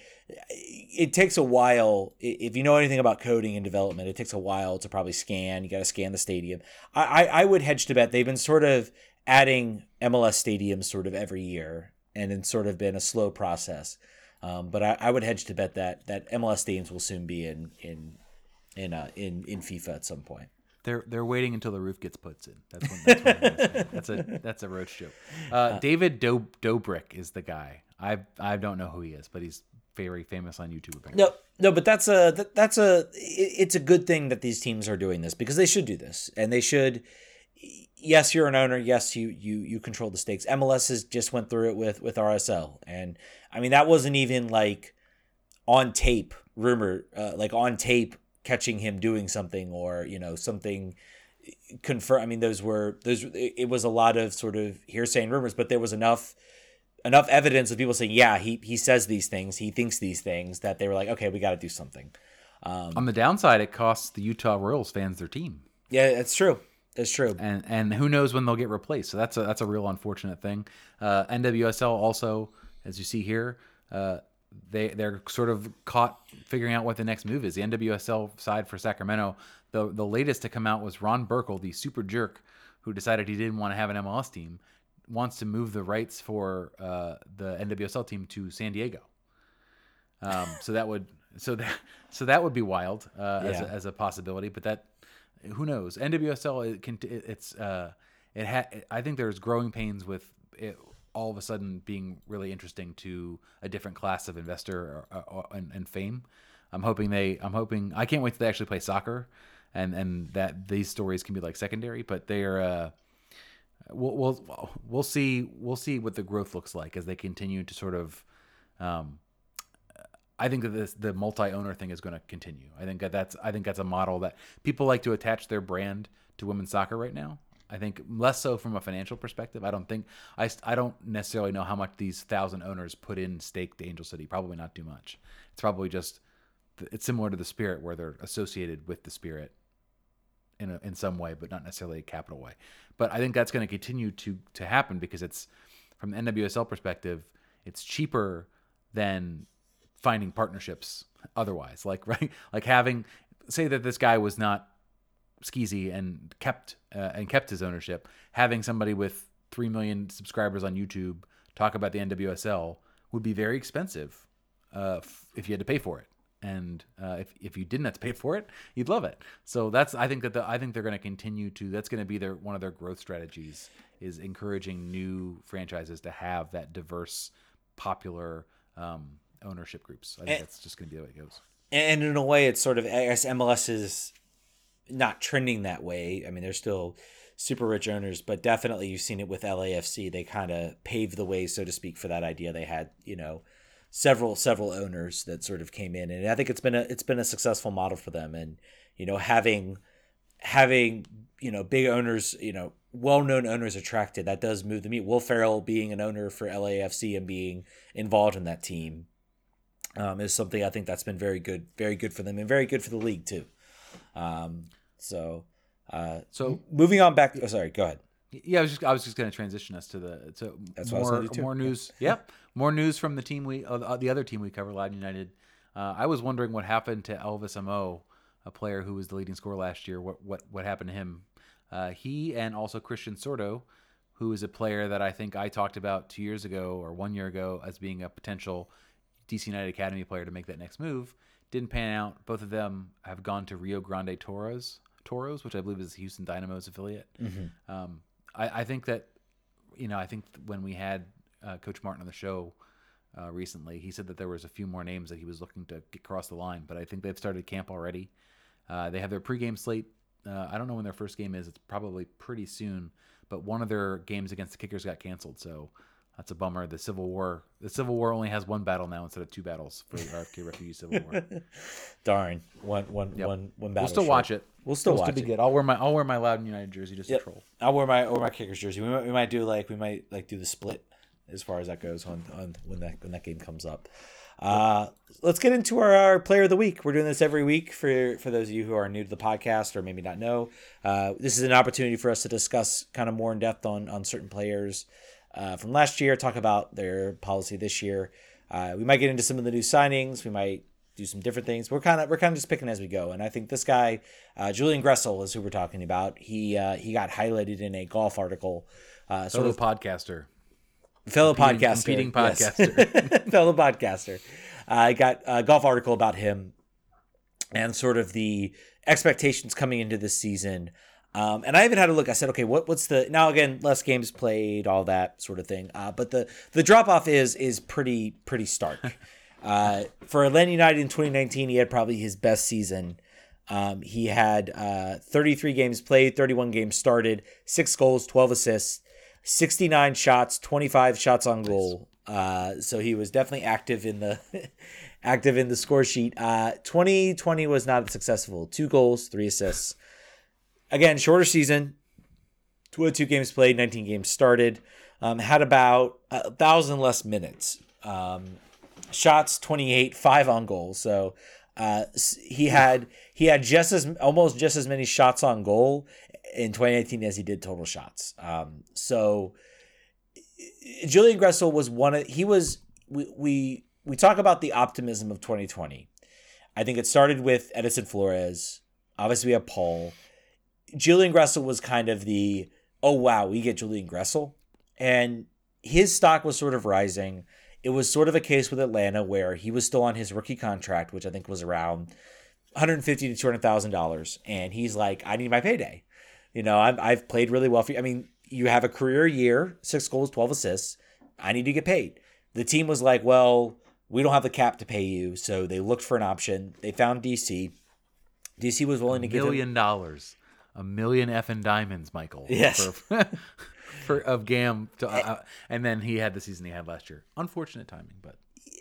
it takes a while. If you know anything about coding and development, it takes a while to probably scan. You got to scan the stadium. I, I, I would hedge to bet they've been sort of adding M L S stadiums sort of every year and it's sort of been a slow process. Um, but I, I would hedge to bet that that M L S stadiums will soon be in in in uh, in in FIFA at some point. They're they're waiting until the roof gets put in. That's when, that's, when I'm gonna say. that's a that's a Roach joke. Uh, uh, David Do- Dobrik is the guy. I I don't know who he is, but he's very famous on YouTube apparently. No, no, but that's a that, that's a it, it's a good thing that these teams are doing this because they should do this and they should. Yes, you're an owner. Yes, you you you control the stakes. M L S has just went through it with with R S L, and I mean that wasn't even like on tape rumor uh, like on tape. catching him doing something or, you know, something confirm. I mean, those were, those, it was a lot of sort of hearsay and rumors, but there was enough, enough evidence of people saying, yeah, he, he says these things, he thinks these things that they were like, okay, we got to do something. Um, On the downside, it costs the Utah Royals fans their team. Yeah, that's true. That's true. And, and who knows when they'll get replaced. So that's a, that's a real unfortunate thing. Uh, N W S L also, as you see here, uh, They they're sort of caught figuring out what the next move is. The N W S L side for Sacramento, the the latest to come out was Ron Burkle, the super jerk, who decided he didn't want to have an M L S team, wants to move the rights for uh, the N W S L team to San Diego. Um, so that would so that so that would be wild uh, yeah. as a, as a possibility. But that who knows? N W S L it can it, it's uh, it ha- I think there's growing pains with it. All of a sudden being really interesting to a different class of investor or, or, and, and fame. I'm hoping they, I'm hoping, I can't wait till they actually play soccer and, and that these stories can be like secondary, but they're, uh, we'll, we'll, we'll see, we'll see what the growth looks like as they continue to sort of, um, I think that this, the multi-owner thing is going to continue. I think that that's, I think that's a model that people like to attach their brand to women's soccer right now. I think less so from a financial perspective. I don't think I, I don't necessarily know how much these thousand owners put in stake to Angel City. Probably not too much. It's probably just it's similar to the Spirit where they're associated with the Spirit in a, in some way, but not necessarily a capital way. But I think that's going to continue to to happen because it's from the N W S L perspective, it's cheaper than finding partnerships otherwise. Like right, like having say that this guy was not. Skeezy and kept uh, and kept his ownership. Having somebody with three million subscribers on YouTube talk about the N W S L would be very expensive uh, f- if you had to pay for it. And uh, if if you didn't have to pay for it, you'd love it. So that's I think that the, I think they're going to continue to. That's going to be their one of their growth strategies is encouraging new franchises to have that diverse, popular um, ownership groups. I think and, that's just going to be the way it goes. And in a way, it's sort of I guess M L S is. not trending that way. I mean, they're still super rich owners, but definitely you've seen it with L A F C. They kind of paved the way, so to speak, for that idea. They had, you know, several several owners that sort of came in, and I think it's been a it's been a successful model for them. And you know, having having you know big owners, you know, well-known owners attracted, that does move the meat. Will Ferrell being an owner for L A F C and being involved in that team um, is something I think that's been very good, very good for them, and very good for the league too. Um, so, uh, so moving on back. Oh, sorry, go ahead. Yeah, I was just I was just going to transition us to the to that's more more news. Yeah. Yep, more news from the team we uh, the other team we cover, Loudoun United. Uh, I was wondering what happened to Elvis Amo, a player who was the leading scorer last year. What what what happened to him? Uh, he and also Christian Sordo, who is a player that I think I talked about two years ago or one year ago as being a potential D C United Academy player to make that next move, didn't pan out. Both of them have gone to Rio Grande Toros, Toros, which I believe is Houston Dynamo's affiliate. Mm-hmm. Um, I, I think that, you know, I think when we had uh, Coach Martin on the show uh, recently, he said that there was a few more names that he was looking to get across the line, but I think they've started camp already. Uh, they have their pregame slate. Uh, I don't know when their first game is. It's probably pretty soon, but one of their games against the Kickers got canceled, so that's a bummer. The Civil War, the Civil War only has one battle now instead of two battles for the R F K Refugee Civil War. Darn, one, one, yep. one, one battle. We'll still short. watch it. We'll still we'll watch still be it. Good. I'll wear my I'll wear my Loudoun United jersey just yep. to troll. I'll wear my or my Kickers jersey. We might we might do like we might like do the split as far as that goes on on when that when that game comes up. Uh, let's get into our, our player of the week. We're doing this every week for, for those of you who are new to the podcast or maybe not know. Uh, this is an opportunity for us to discuss kind of more in depth on, on certain players uh, from last year, talk about their policy this year. Uh, we might get into some of the new signings. We might do some different things. We're kind of, we're kind of just picking as we go. And I think this guy, uh, Julian Gressel is who we're talking about. He, uh, he got highlighted in a golf article. Uh, sort of podcaster. Fellow competing, podcaster, competing podcaster, yes. fellow podcaster. I uh, got a golf article about him and sort of the expectations coming into this season. Um, and I even had a look. I said, okay, what, what's the now again? Less games played, all that sort of thing. Uh, but the the drop off is is pretty pretty stark. uh, for Atlanta United in twenty nineteen, he had probably his best season. Um, he had uh, thirty-three games played, thirty-one games started, six goals, twelve assists. sixty-nine shots, twenty-five shots on goal. Uh, so he was definitely active in the active in the score sheet. Uh, twenty twenty was not successful. Two goals, three assists. Again, shorter season. twenty-two games played, nineteen games started. Um, had about a thousand less minutes. Um, shots, twenty-eight, five on goal. So uh, he had he had just as almost just as many shots on goal in twenty nineteen as he did total shots. Um, so Julian Gressel was one of, he was, we, we, we talk about the optimism of twenty twenty. I think it started with Edison Flores. Obviously we have Paul. Julian Gressel was kind of the, oh wow, we get Julian Gressel. And his stock was sort of rising. It was sort of a case with Atlanta where he was still on his rookie contract, which I think was around one hundred fifty thousand to two hundred thousand dollars. And he's like, I need my payday. You know, I've, I've played really well for you. I mean, you have a career year, six goals, twelve assists. I need to get paid. The team was like, well, we don't have the cap to pay you. So they looked for an option. They found D C. D C was willing to give him a million dollars, a million effing diamonds, Michael. Yes. For, for, of Gam. To, uh, and then he had the season he had last year. Unfortunate timing, but.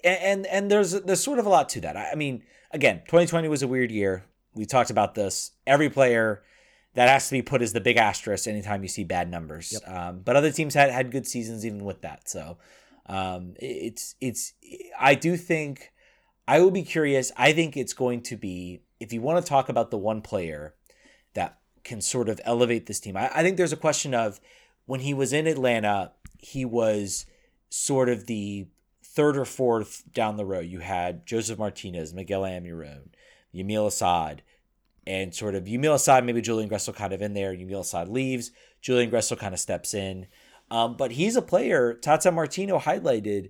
And, and there's, there's sort of a lot to that. I mean, again, twenty twenty was a weird year. We talked about this. Every player. That has to be put as the big asterisk anytime you see bad numbers. Yep. Um, but other teams had, had good seasons even with that. So um, it's it's. I do think I will be curious. I think it's going to be, if you want to talk about the one player that can sort of elevate this team. I, I think there's a question of when he was in Atlanta, he was sort of the third or fourth down the row. You had Josef Martinez, Miguel Almirón, Yamil Asad. And sort of Yamil Asad, maybe Julian Gressel kind of in there. Yamil Asad leaves. Julian Gressel kind of steps in. Um, but he's a player, Tata Martino highlighted,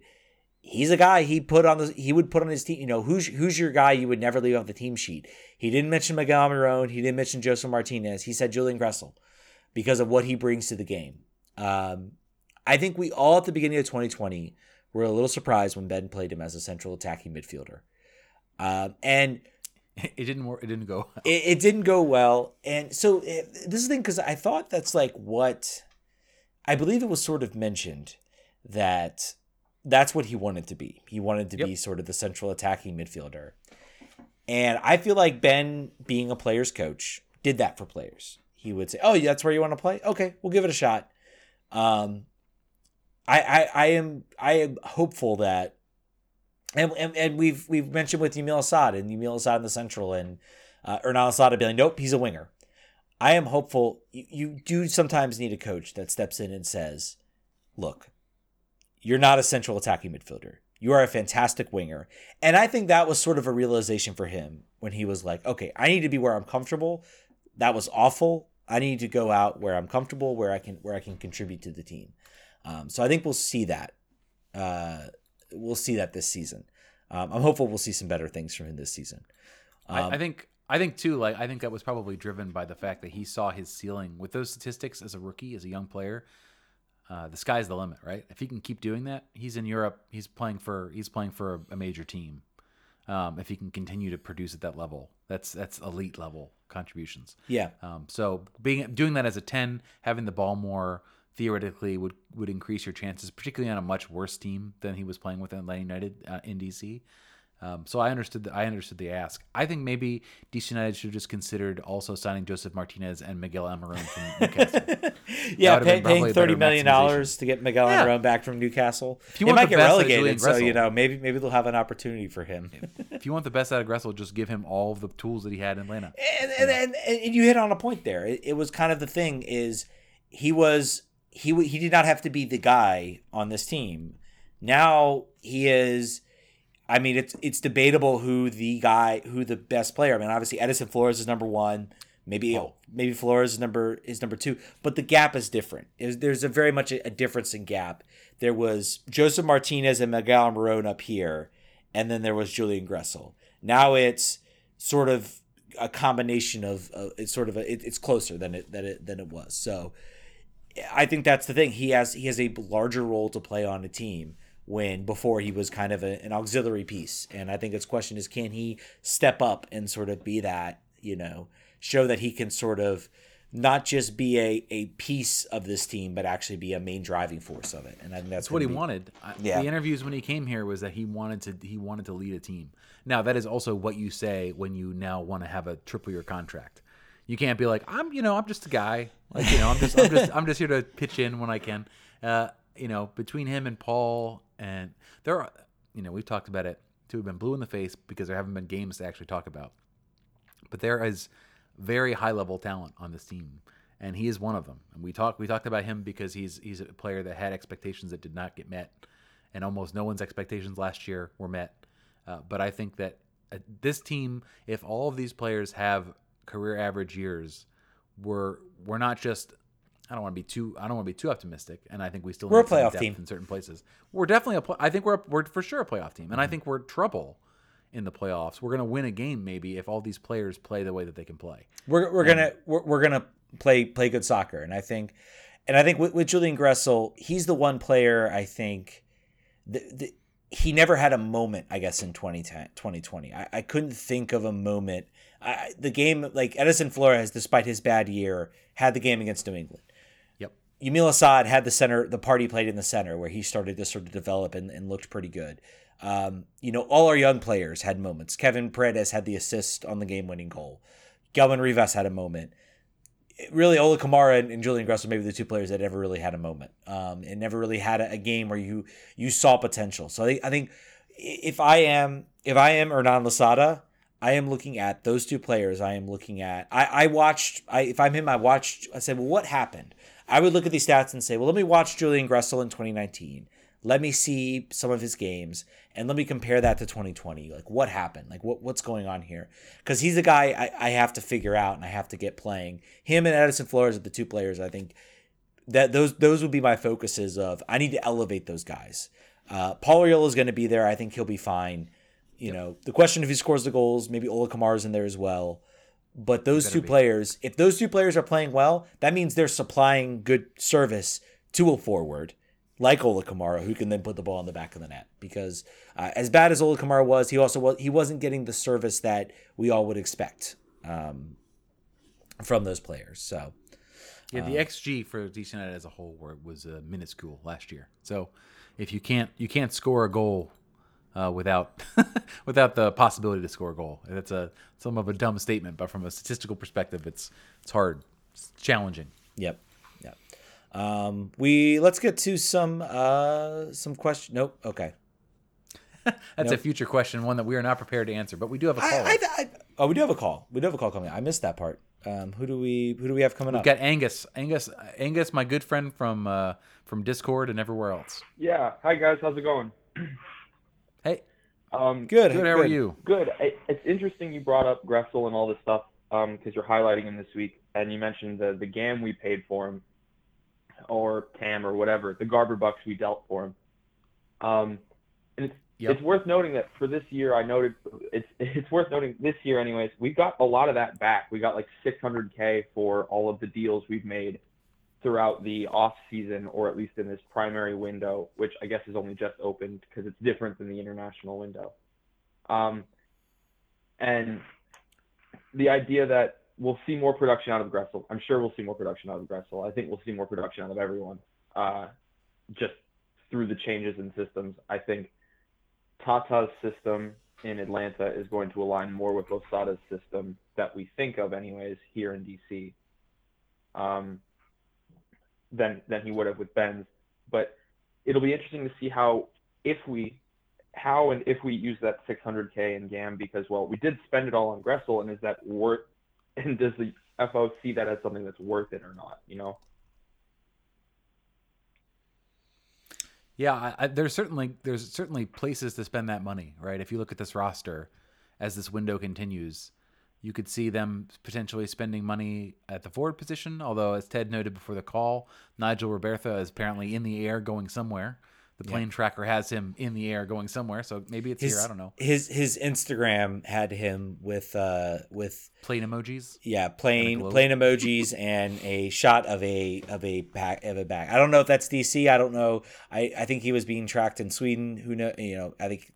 he's a guy he put on the he would put on his team. You know, who's who's your guy you would never leave off the team sheet? He didn't mention Miguel Almirón. He didn't mention Josef Martinez. He said Julian Gressel because of what he brings to the game. Um, I think we all at the beginning of twenty twenty were a little surprised when Ben played him as a central attacking midfielder. Um, and it didn't work. It didn't go well. It, it didn't go well. And so it, this is the thing, because I thought that's like what I believe it was sort of mentioned that that's what he wanted to be. He wanted to yep. be sort of the central attacking midfielder. And I feel like Ben, being a player's coach, did that for players. He would say, oh, that's where you want to play? Okay, we'll give it a shot. Um, I, I, I am I am hopeful that And, and and we've we've mentioned with Yamil Asad and Yamil Asad in the central and uh, Ernal Asad being like, nope, he's a winger. I am hopeful. You, you do sometimes need a coach that steps in and says, look, you're not a central attacking midfielder. You are a fantastic winger. And I think that was sort of a realization for him when he was like, okay, I need to be where I'm comfortable. That was awful. I need to go out where I'm comfortable, where I can where I can contribute to the team. Um, so I think we'll see that. Uh, We'll see that this season. Um, I'm hopeful we'll see some better things from him this season. Um, I, I think, I think too. Like, I think that was probably driven by the fact that he saw his ceiling with those statistics as a rookie, as a young player. Uh, the sky's the limit, right? If he can keep doing that, he's in Europe. He's playing for. He's playing for a, a major team. Um, if he can continue to produce at that level, that's that's elite level contributions. Yeah. Um, so being doing that as a ten, having the ball more, theoretically would, would increase your chances, particularly on a much worse team than he was playing with Atlanta United uh, in D C. Um, so I understood the, I understood the ask. I think maybe D C United should have just considered also signing Josef Martinez and Miguel Almirón from Newcastle. yeah, pay, paying thirty million dollars to get Miguel yeah. Almirón back from Newcastle. If you want might get relegated, so you know maybe maybe they'll have an opportunity for him. If you want the best out of Gressel, just give him all of the tools that he had in Atlanta. And, and, and, and you hit on a point there. It, it was kind of the thing is he was... He w- he did not have to be the guy on this team. Now he is. I mean, it's it's debatable who the guy, who the best player. I mean, obviously Edison Flores is number one. Maybe oh. maybe Flores is number is number two. But the gap is different. It was, there's a very much a, a difference in gap. There was Josef Martinez and Miguel Almirón up here, and then there was Julian Gressel. Now it's sort of a combination of uh, it's sort of a, it, it's closer than it than it than it was. So. I think that's the thing. He has he has a larger role to play on a team when before he was kind of a, an auxiliary piece. And I think its question is, can he step up and sort of be that, you know, show that he can sort of not just be a, a piece of this team, but actually be a main driving force of it. And I think that's, that's what he be, wanted. Yeah. The interviews when he came here was that he wanted to he wanted to lead a team. Now, that is also what you say when you now want to have a triple year contract. You can't be like, I'm, you know, I'm just a guy. Like, you know, I'm just, I'm just, I'm just here to pitch in when I can. Uh, you know, between him and Paul, and there are, you know, we've talked about it too. We've been blue in the face because there haven't been games to actually talk about. But there is very high level talent on this team, and he is one of them. And we talked, we talked about him because he's, he's a player that had expectations that did not get met, and almost no one's expectations last year were met. Uh, but I think that uh, this team, if all of these players have career average years, we're we're not just I don't want to be too I don't want to be too optimistic, and I think we still we're need a playoff team in certain places. We're definitely a pl- I think we're a, we're for sure a playoff team, and mm-hmm. I think we're trouble in the playoffs. We're gonna win a game maybe if all these players play the way that they can play. We're we're and, gonna we're, we're gonna play play good soccer, and I think and I think with, with Julian Gressel, he's the one player I think the, the, he never had a moment. I guess in twenty twenty, I, I couldn't think of a moment. I, the game, like Edison Flores, despite his bad year, had the game against New England. Yep. Yamil Asad had the center, the part he played in the center where he started to sort of develop and, and looked pretty good. Um, you know, all our young players had moments. Kevin Paredes had the assist on the game-winning goal. Galvin Rivas had a moment. It, really, Ola Kamara and, and Julian Gressel were maybe the two players that ever really had a moment. Um, and never really had a, a game where you you saw potential. So I, I think if I am if I am Hernan Losada, I am looking at those two players. I am looking at, I, I watched, I, if I'm him, I watched, I said, well, what happened? I would look at these stats and say, well, let me watch Julian Gressel in twenty nineteen. Let me see some of his games and let me compare that to twenty twenty. Like, what happened? Like, what what's going on here? Because he's a guy I, I have to figure out and I have to get playing. Him and Edison Flores are the two players I think that those those would be my focuses of, I need to elevate those guys. Uh, Paul Arriola is going to be there. I think he'll be fine. You know, the question if he scores the goals, maybe Ola Kamara's in there as well. But those two be. players, if those two players are playing well, that means they're supplying good service to a forward like Ola Kamara, who can then put the ball in the back of the net. Because uh, as bad as Ola Kamara was, he also was, he wasn't getting the service that we all would expect um, from those players. So, yeah, the uh, X G for D C United as a whole were, was uh, minuscule last year. So if you can't you can't score a goal uh, without without the possibility to score a goal, that's a some of a dumb statement, but from a statistical perspective, it's it's hard, it's challenging. Yep. Um, we let's get to some uh some question. Nope. Okay, that's nope. a future question, one that we are not prepared to answer. But we do have a call. I, I, I, oh, we do have a call. We do have a call coming. I missed that part. Um, who do we who do we have coming We've up? We've got Angus. Angus. Angus, my good friend from uh from Discord and everywhere else. Yeah. Hi guys. How's it going? Hey. Um. Good. Good. How good. are you? Good. I, it's interesting you brought up Gressel and all this stuff. Um, because you're highlighting him this week, and you mentioned the the gam we paid for him. Or Cam or whatever, the Garber bucks we dealt for him. Um, and it's, yep. it's worth noting that for this year, I noted it's it's worth noting this year anyways, we got a lot of that back. We got like six hundred K for all of the deals we've made throughout the off season, or at least in this primary window, which I guess is only just opened because it's different than the international window. Um, and the idea that we'll see more production out of Gressel. I'm sure we'll see more production out of Gressel. I think we'll see more production out of everyone uh, just through the changes in systems. I think Tata's system in Atlanta is going to align more with Losada's system that we think of anyways here in D C um, than, than he would have with Ben's. But it'll be interesting to see how, if we, how and if we use that six hundred K in G A M, because, well, we did spend it all on Gressel, and is that worth, and does the F O see that as something that's worth it or not, you know? Yeah, I, I, there's certainly there's certainly places to spend that money, right? If you look at this roster, as this window continues, you could see them potentially spending money at the forward position, although, as Ted noted before the call, Nigel Roberta is apparently in the air going somewhere. The plane yeah. tracker has him in the air going somewhere, so maybe it's his, here. I don't know. His his Instagram had him with uh with plane emojis. Yeah, plane plane emojis and a shot of a of a back of a back. I don't know if that's D C. I don't know. I, I think he was being tracked in Sweden. Who know? You know. I think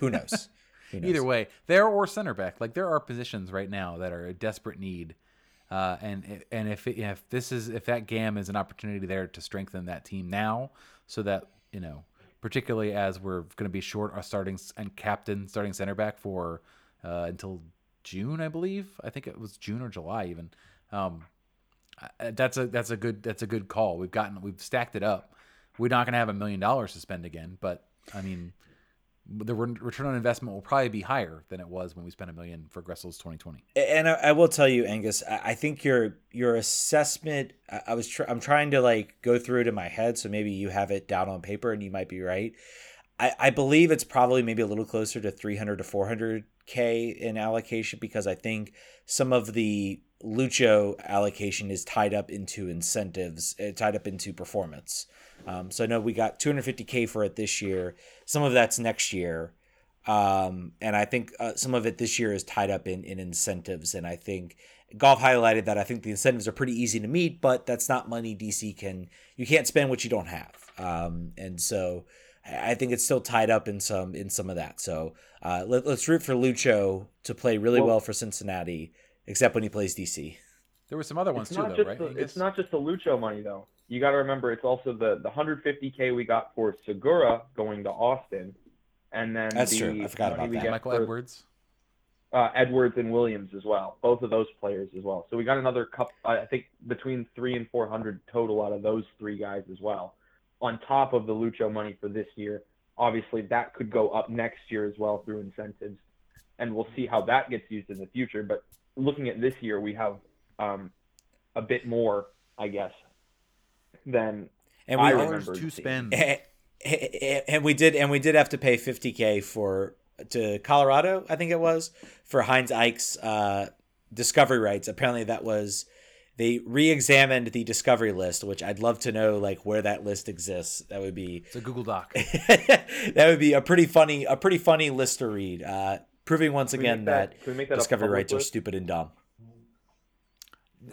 who knows. Who knows? Either way, there or center back. Like there are positions right now that are a desperate need, uh, and and if it, if this is if that G A M is an opportunity there to strengthen that team now, so that. You know, particularly as we're going to be short our starting and captain starting center back for uh, until June, I believe. I think it was June or July even. Um, that's a that's a good that's a good call. We've gotten we've stacked it up. We're not going to have a million dollars to spend again, but I mean, the return on investment will probably be higher than it was when we spent a million for Gressel's twenty twenty. And I, I will tell you, Angus, I think your your assessment. I was tr- I'm trying to like go through it in my head, so maybe you have it down on paper, and you might be right. I, I believe it's probably maybe a little closer to three hundred to four hundred K in allocation, because I think some of the Lucho allocation is tied up into incentives, uh, tied up into performance. Um, so I know we got two hundred fifty K for it this year. Some of that's next year. Um, and I think uh, some of it this year is tied up in, in incentives. And I think Golf highlighted that I think the incentives are pretty easy to meet, but that's not money D C can, you can't spend what you don't have. Um, and so I think it's still tied up in some in some of that. So uh, let, let's root for Lucho to play really well, well for Cincinnati, except when he plays D C. There were some other ones too, though, right? The, it's not just the Lucho money, though. You got to remember, it's also the, the one hundred fifty K we got for Segura going to Austin, and then that's the, true. I forgot about that. Michael for, Edwards, uh, Edwards and Williams as well. Both of those players as well. So we got another couple. I think between three and four hundred total out of those three guys as well. On top of the Lucho money for this year, obviously that could go up next year as well through incentives, and we'll see how that gets used in the future. But looking at this year, we have um, a bit more, I guess, than and we I remember to spend. And, and we did, and we did have to pay fifty K for to Colorado, I think it was, for Heinz Eich's uh, discovery rights. Apparently, that was. They re-examined the discovery list, which I'd love to know, like where that list exists. That would be it's a Google Doc. That would be a pretty funny, a pretty funny list to read, uh, proving once again that, that, that discovery rights list? are stupid and dumb.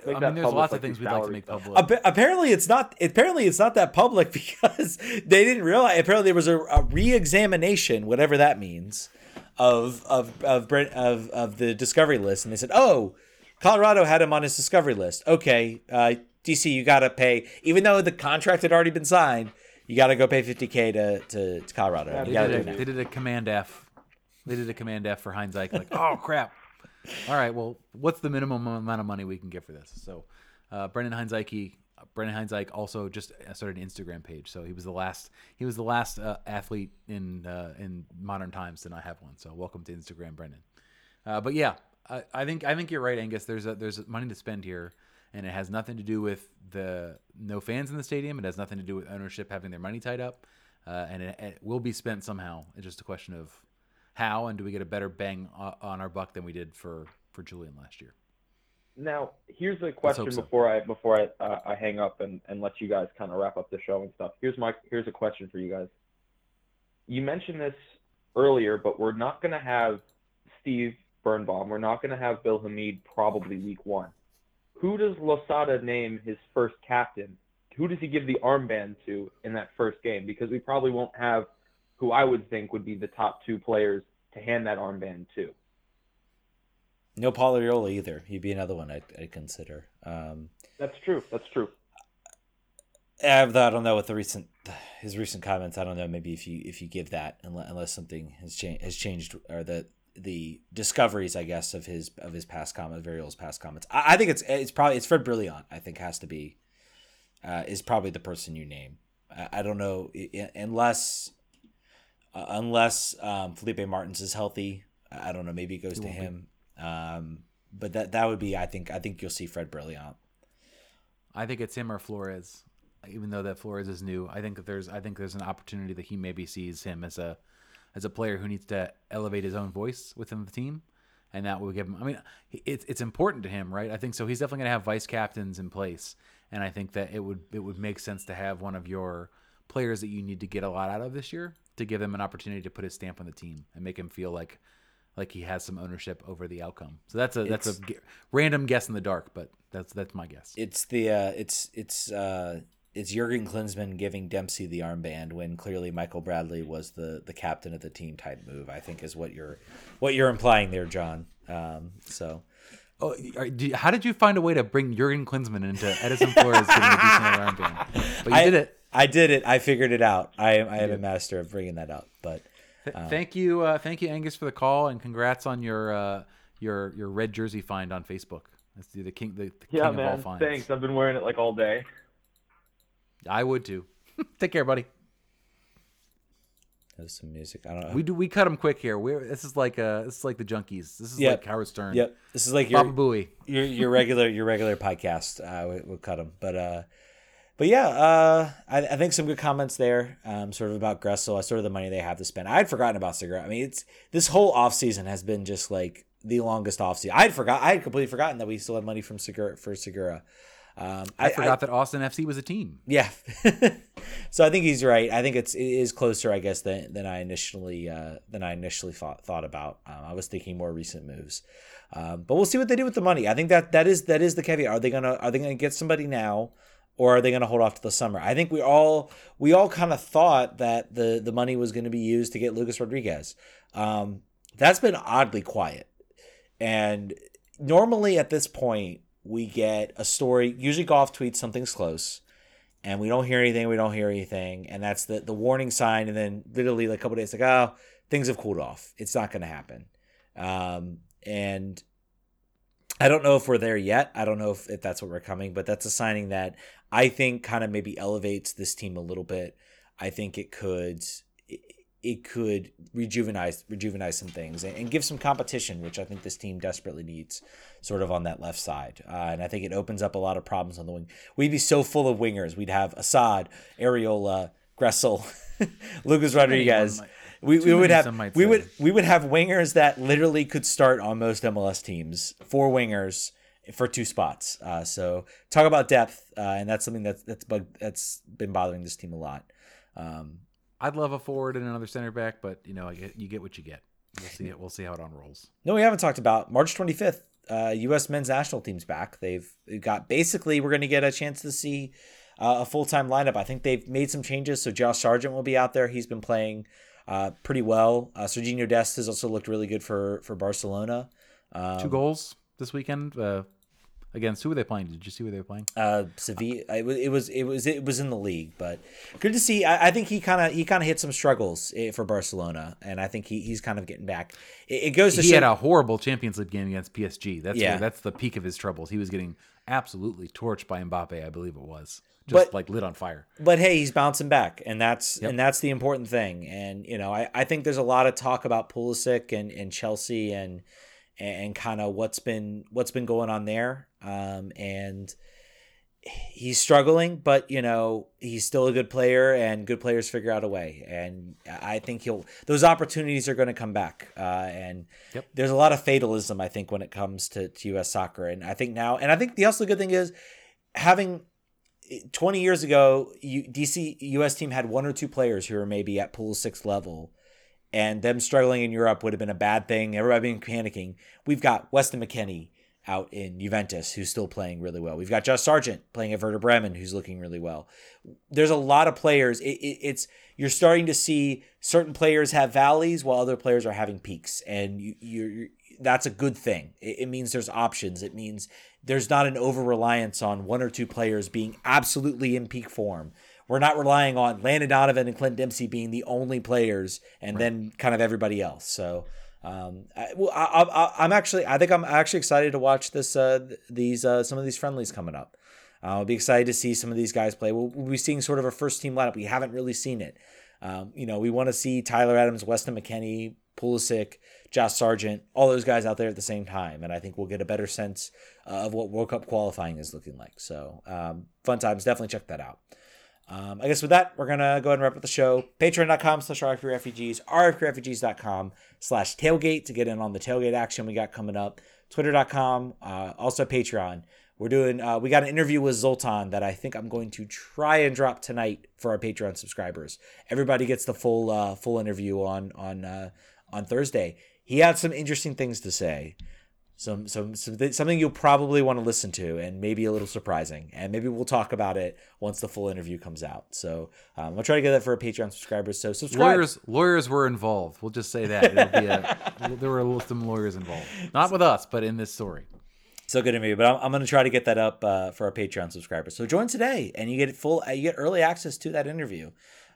I mean, there's lots of things we'd like to make public. Apparently, it's not. Apparently, it's not that public because they didn't realize. Apparently, there was a, a re-examination, whatever that means, of of of of of the discovery list, and they said, "Oh, Colorado had him on his discovery list. Okay, uh, D C, you gotta pay, even though the contract had already been signed. You gotta go pay fifty K to to, to Colorado. Yeah, you gotta do that." They did a command F. They did a command F for Hindsight. Like, oh crap. All right, well, what's the minimum amount of money we can get for this? So uh, Brendan Hindsiche, Brendan Hindsiche also just started an Instagram page. So he was the last he was the last uh, athlete in uh, in modern times to not have one. So welcome to Instagram, Brendan. Uh, but yeah, I, I think I think you're right, Angus. There's a, there's money to spend here, and it has nothing to do with the no fans in the stadium. It has nothing to do with ownership having their money tied up, uh, and it, it will be spent somehow. It's just a question of how, and do we get a better bang on our buck than we did for, for Julian last year? Now, here's a question so. before I before I, uh, I hang up and, and let you guys kind of wrap up the show and stuff. Here's my here's a question for you guys. You mentioned this earlier, but we're not going to have Steve Birnbaum. We're not going to have Bill Hamid probably week one. Who does Losada name his first captain? Who does he give the armband to in that first game? Because we probably won't have who I would think would be the top two players to hand that armband to. No Paul Arriola either. He'd be another one I'd, I'd consider. Um, that's true. That's true. I don't know with the recent his recent comments. I don't know. Maybe if you if you give that unless something has changed has changed or the the discoveries I guess of his of his past comments, Arriola's past comments. I, I think it's it's probably it's Fred Brilliant. I think has to be uh, is probably the person you name. I, I don't know unless. Uh, unless um, Felipe Martins is healthy, I don't know. Maybe it goes it to him. Um, but that that would be, I think. I think you'll see Fred Brilliant. I think it's him or Flores, even though that Flores is new. I think that there's. I think there's an opportunity that he maybe sees him as a as a player who needs to elevate his own voice within the team, and that will give him. I mean, it's it's important to him, right? I think so. He's definitely going to have vice captains in place, and I think that it would it would make sense to have one of your players that you need to get a lot out of this year to give him an opportunity to put his stamp on the team and make him feel like, like he has some ownership over the outcome. So that's a that's it's, a random guess in the dark, but that's that's my guess. It's the uh, it's it's uh, it's Jurgen Klinsmann giving Dempsey the armband when clearly Michael Bradley was the, the captain of the team type move. I think is what you're what you're implying there, John. Um, so, oh, how did you find a way to bring Jurgen Klinsmann into Edison Flores giving a decent armband? But you I, did it. I did it. I figured it out. I am. I am a master of bringing that up. But uh, thank you, uh, thank you, Angus, for the call, and congrats on your uh, your your red jersey find on Facebook. Let's do the king. The, the yeah, king man. Of all finds. Thanks. I've been wearing it like all day. I would too. Take care, buddy. That was some music. I don't know. We do. We cut them quick here. We this is like uh this is like the Junkies. This is yep. like Howard Stern. Yep. This is like Papa your Booey. Your your regular your regular podcast. Uh, we, we'll cut them, but. Uh, But yeah, uh, I, I think some good comments there, um, sort of about Gressel, sort of the money they have to spend. I had forgotten about Segura. I mean, it's this whole offseason has been just like the longest offseason. I had forgot, I had completely forgotten that we still had money from Segura for Segura. Um, I, I forgot I, that Austin F C was a team. Yeah, so I think he's right. I think it's it is closer, I guess, than than I initially uh, than I initially thought thought about. Um, I was thinking more recent moves, um, but we'll see what they do with the money. I think that that is that is the caveat. Are they gonna are they gonna get somebody now? Or are they going to hold off to the summer? I think we all we all kind of thought that the the money was going to be used to get Lucas Rodriguez. Um, that's been oddly quiet. And normally at this point, we get a story. Usually golf tweets something's close. And we don't hear anything. We don't hear anything. And that's the, the warning sign. And then literally like a couple of days like, oh, things have cooled off. It's not going to happen. Um, and... I don't know if we're there yet. I don't know if, if that's what we're coming, but that's a signing that I think kind of maybe elevates this team a little bit. I think it could it, it could rejuvenate rejuvenate some things and, and give some competition, which I think this team desperately needs sort of on that left side. Uh, and I think it opens up a lot of problems on the wing. We'd be so full of wingers. We'd have Asad, Arriola, Gressel, Lucas Rodriguez. We, we would have we would we would have wingers that literally could start on most M L S teams. Four wingers for two spots. Uh, so talk about depth, uh, and that's something that's that's bug that's been bothering this team a lot. Um, I'd love a forward and another center back, but you know you get what you get. We'll see it. We'll see how it unrolls. No, we haven't talked about March twenty-fifth. uh, U S men's national team's back. They've got basically, we're going to get a chance to see uh, a full-time lineup. I think they've made some changes. So Josh Sargent will be out there. He's been playing uh, pretty well. Uh, Serginho Dest has also looked really good for, for Barcelona. Um, Two goals this weekend. Uh, Against who were they playing? Did you see who they were playing? Uh, Sevilla. It was. It was. It was. It was in the league, but good to see. I, I think he kind of he kind of hit some struggles for Barcelona, and I think he, he's kind of getting back. It, it goes. To he show- had a horrible Champions League game against P S G. That's yeah. That's the peak of his troubles. He was getting absolutely torched by Mbappe, I believe it was. Just but, like lit on fire. But hey, he's bouncing back, and that's yep. and that's the important thing. And you know, I, I think there's a lot of talk about Pulisic and, and Chelsea and. and kind of what's been what's been going on there. Um, and he's struggling, but, you know, he's still a good player, and good players figure out a way. And I think he'll those opportunities are going to come back. Uh, and yep. there's a lot of fatalism, I think, when it comes to, to U S soccer. And I think now and I think the also good thing is having twenty years ago, you, D C U S team had one or two players who were maybe at pool six level. And them struggling in Europe would have been a bad thing. Everybody being panicking. We've got Weston McKennie out in Juventus, who's still playing really well. We've got Josh Sargent playing at Werder Bremen, who's looking really well. There's a lot of players. It, it, it's you're starting to see certain players have valleys while other players are having peaks, and you, you're, you're that's a good thing. It, it means there's options. It means there's not an over reliance on one or two players being absolutely in peak form. We're not relying on Landon Donovan and Clint Dempsey being the only players, and right. then kind of everybody else. So, um, I, well, I, I, I'm actually, I think I'm actually excited to watch this. Uh, these uh, some of these friendlies coming up. Uh, I'll be excited to see some of these guys play. We'll, we'll be seeing sort of a first team lineup. We haven't really seen it. Um, you know, we want to see Tyler Adams, Weston McKennie, Pulisic, Josh Sargent, all those guys out there at the same time, and I think we'll get a better sense of what World Cup qualifying is looking like. So, um, fun times. Definitely check that out. Um, I guess with that, we're going to go ahead and wrap up the show. Patreon.com slash RFPRefugees, RFPRefugees.com slash tailgate to get in on the tailgate action we got coming up. Twitter dot com, uh, also Patreon. We're doing, uh, we got an interview with Zoltan that I think I'm going to try and drop tonight for our Patreon subscribers. Everybody gets the full, uh, full interview on, on, uh, on Thursday. He had some interesting things to say. Some, some, some th- something you'll probably want to listen to, and maybe a little surprising, and maybe we'll talk about it once the full interview comes out. So um, I'll try to get that for our Patreon subscribers. So subscribe. Lawyers, lawyers were involved. We'll just say that It'll be a, there were some lawyers involved, not with us, but in this story. So good interview, but I'm, I'm going to try to get that up uh, for our Patreon subscribers. So join today, and you get full, uh, you get early access to that interview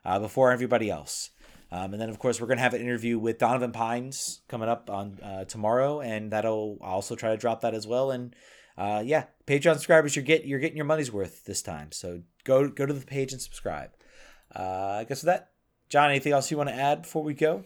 uh, before everybody else. Um, and then, of course, we're going to have an interview with Donovan Pines coming up on uh, tomorrow, and that'll I'll also try to drop that as well. And uh, yeah, Patreon subscribers, you're get you're getting your money's worth this time. So go go to the page and subscribe. Uh, I guess with that, John, anything else you want to add before we go?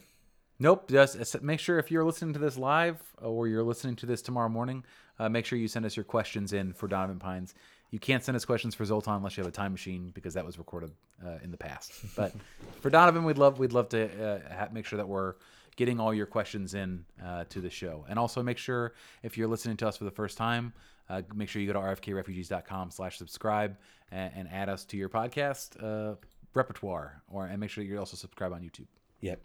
Nope. Just make sure if you're listening to this live or you're listening to this tomorrow morning, uh, make sure you send us your questions in for Donovan Pines. You can't send us questions for Zoltan unless you have a time machine, because that was recorded uh, in the past. But for Donovan, we'd love we'd love to uh, make sure that we're getting all your questions in uh, to the show. And also make sure if you're listening to us for the first time, uh, make sure you go to rfkrefugees.com slash subscribe and, and add us to your podcast uh, repertoire, or and make sure you're also subscribed on YouTube. Yep.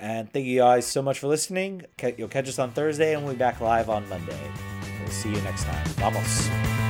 And thank you guys so much for listening. You'll catch us on Thursday, and we'll be back live on Monday. We'll see you next time. Vamos.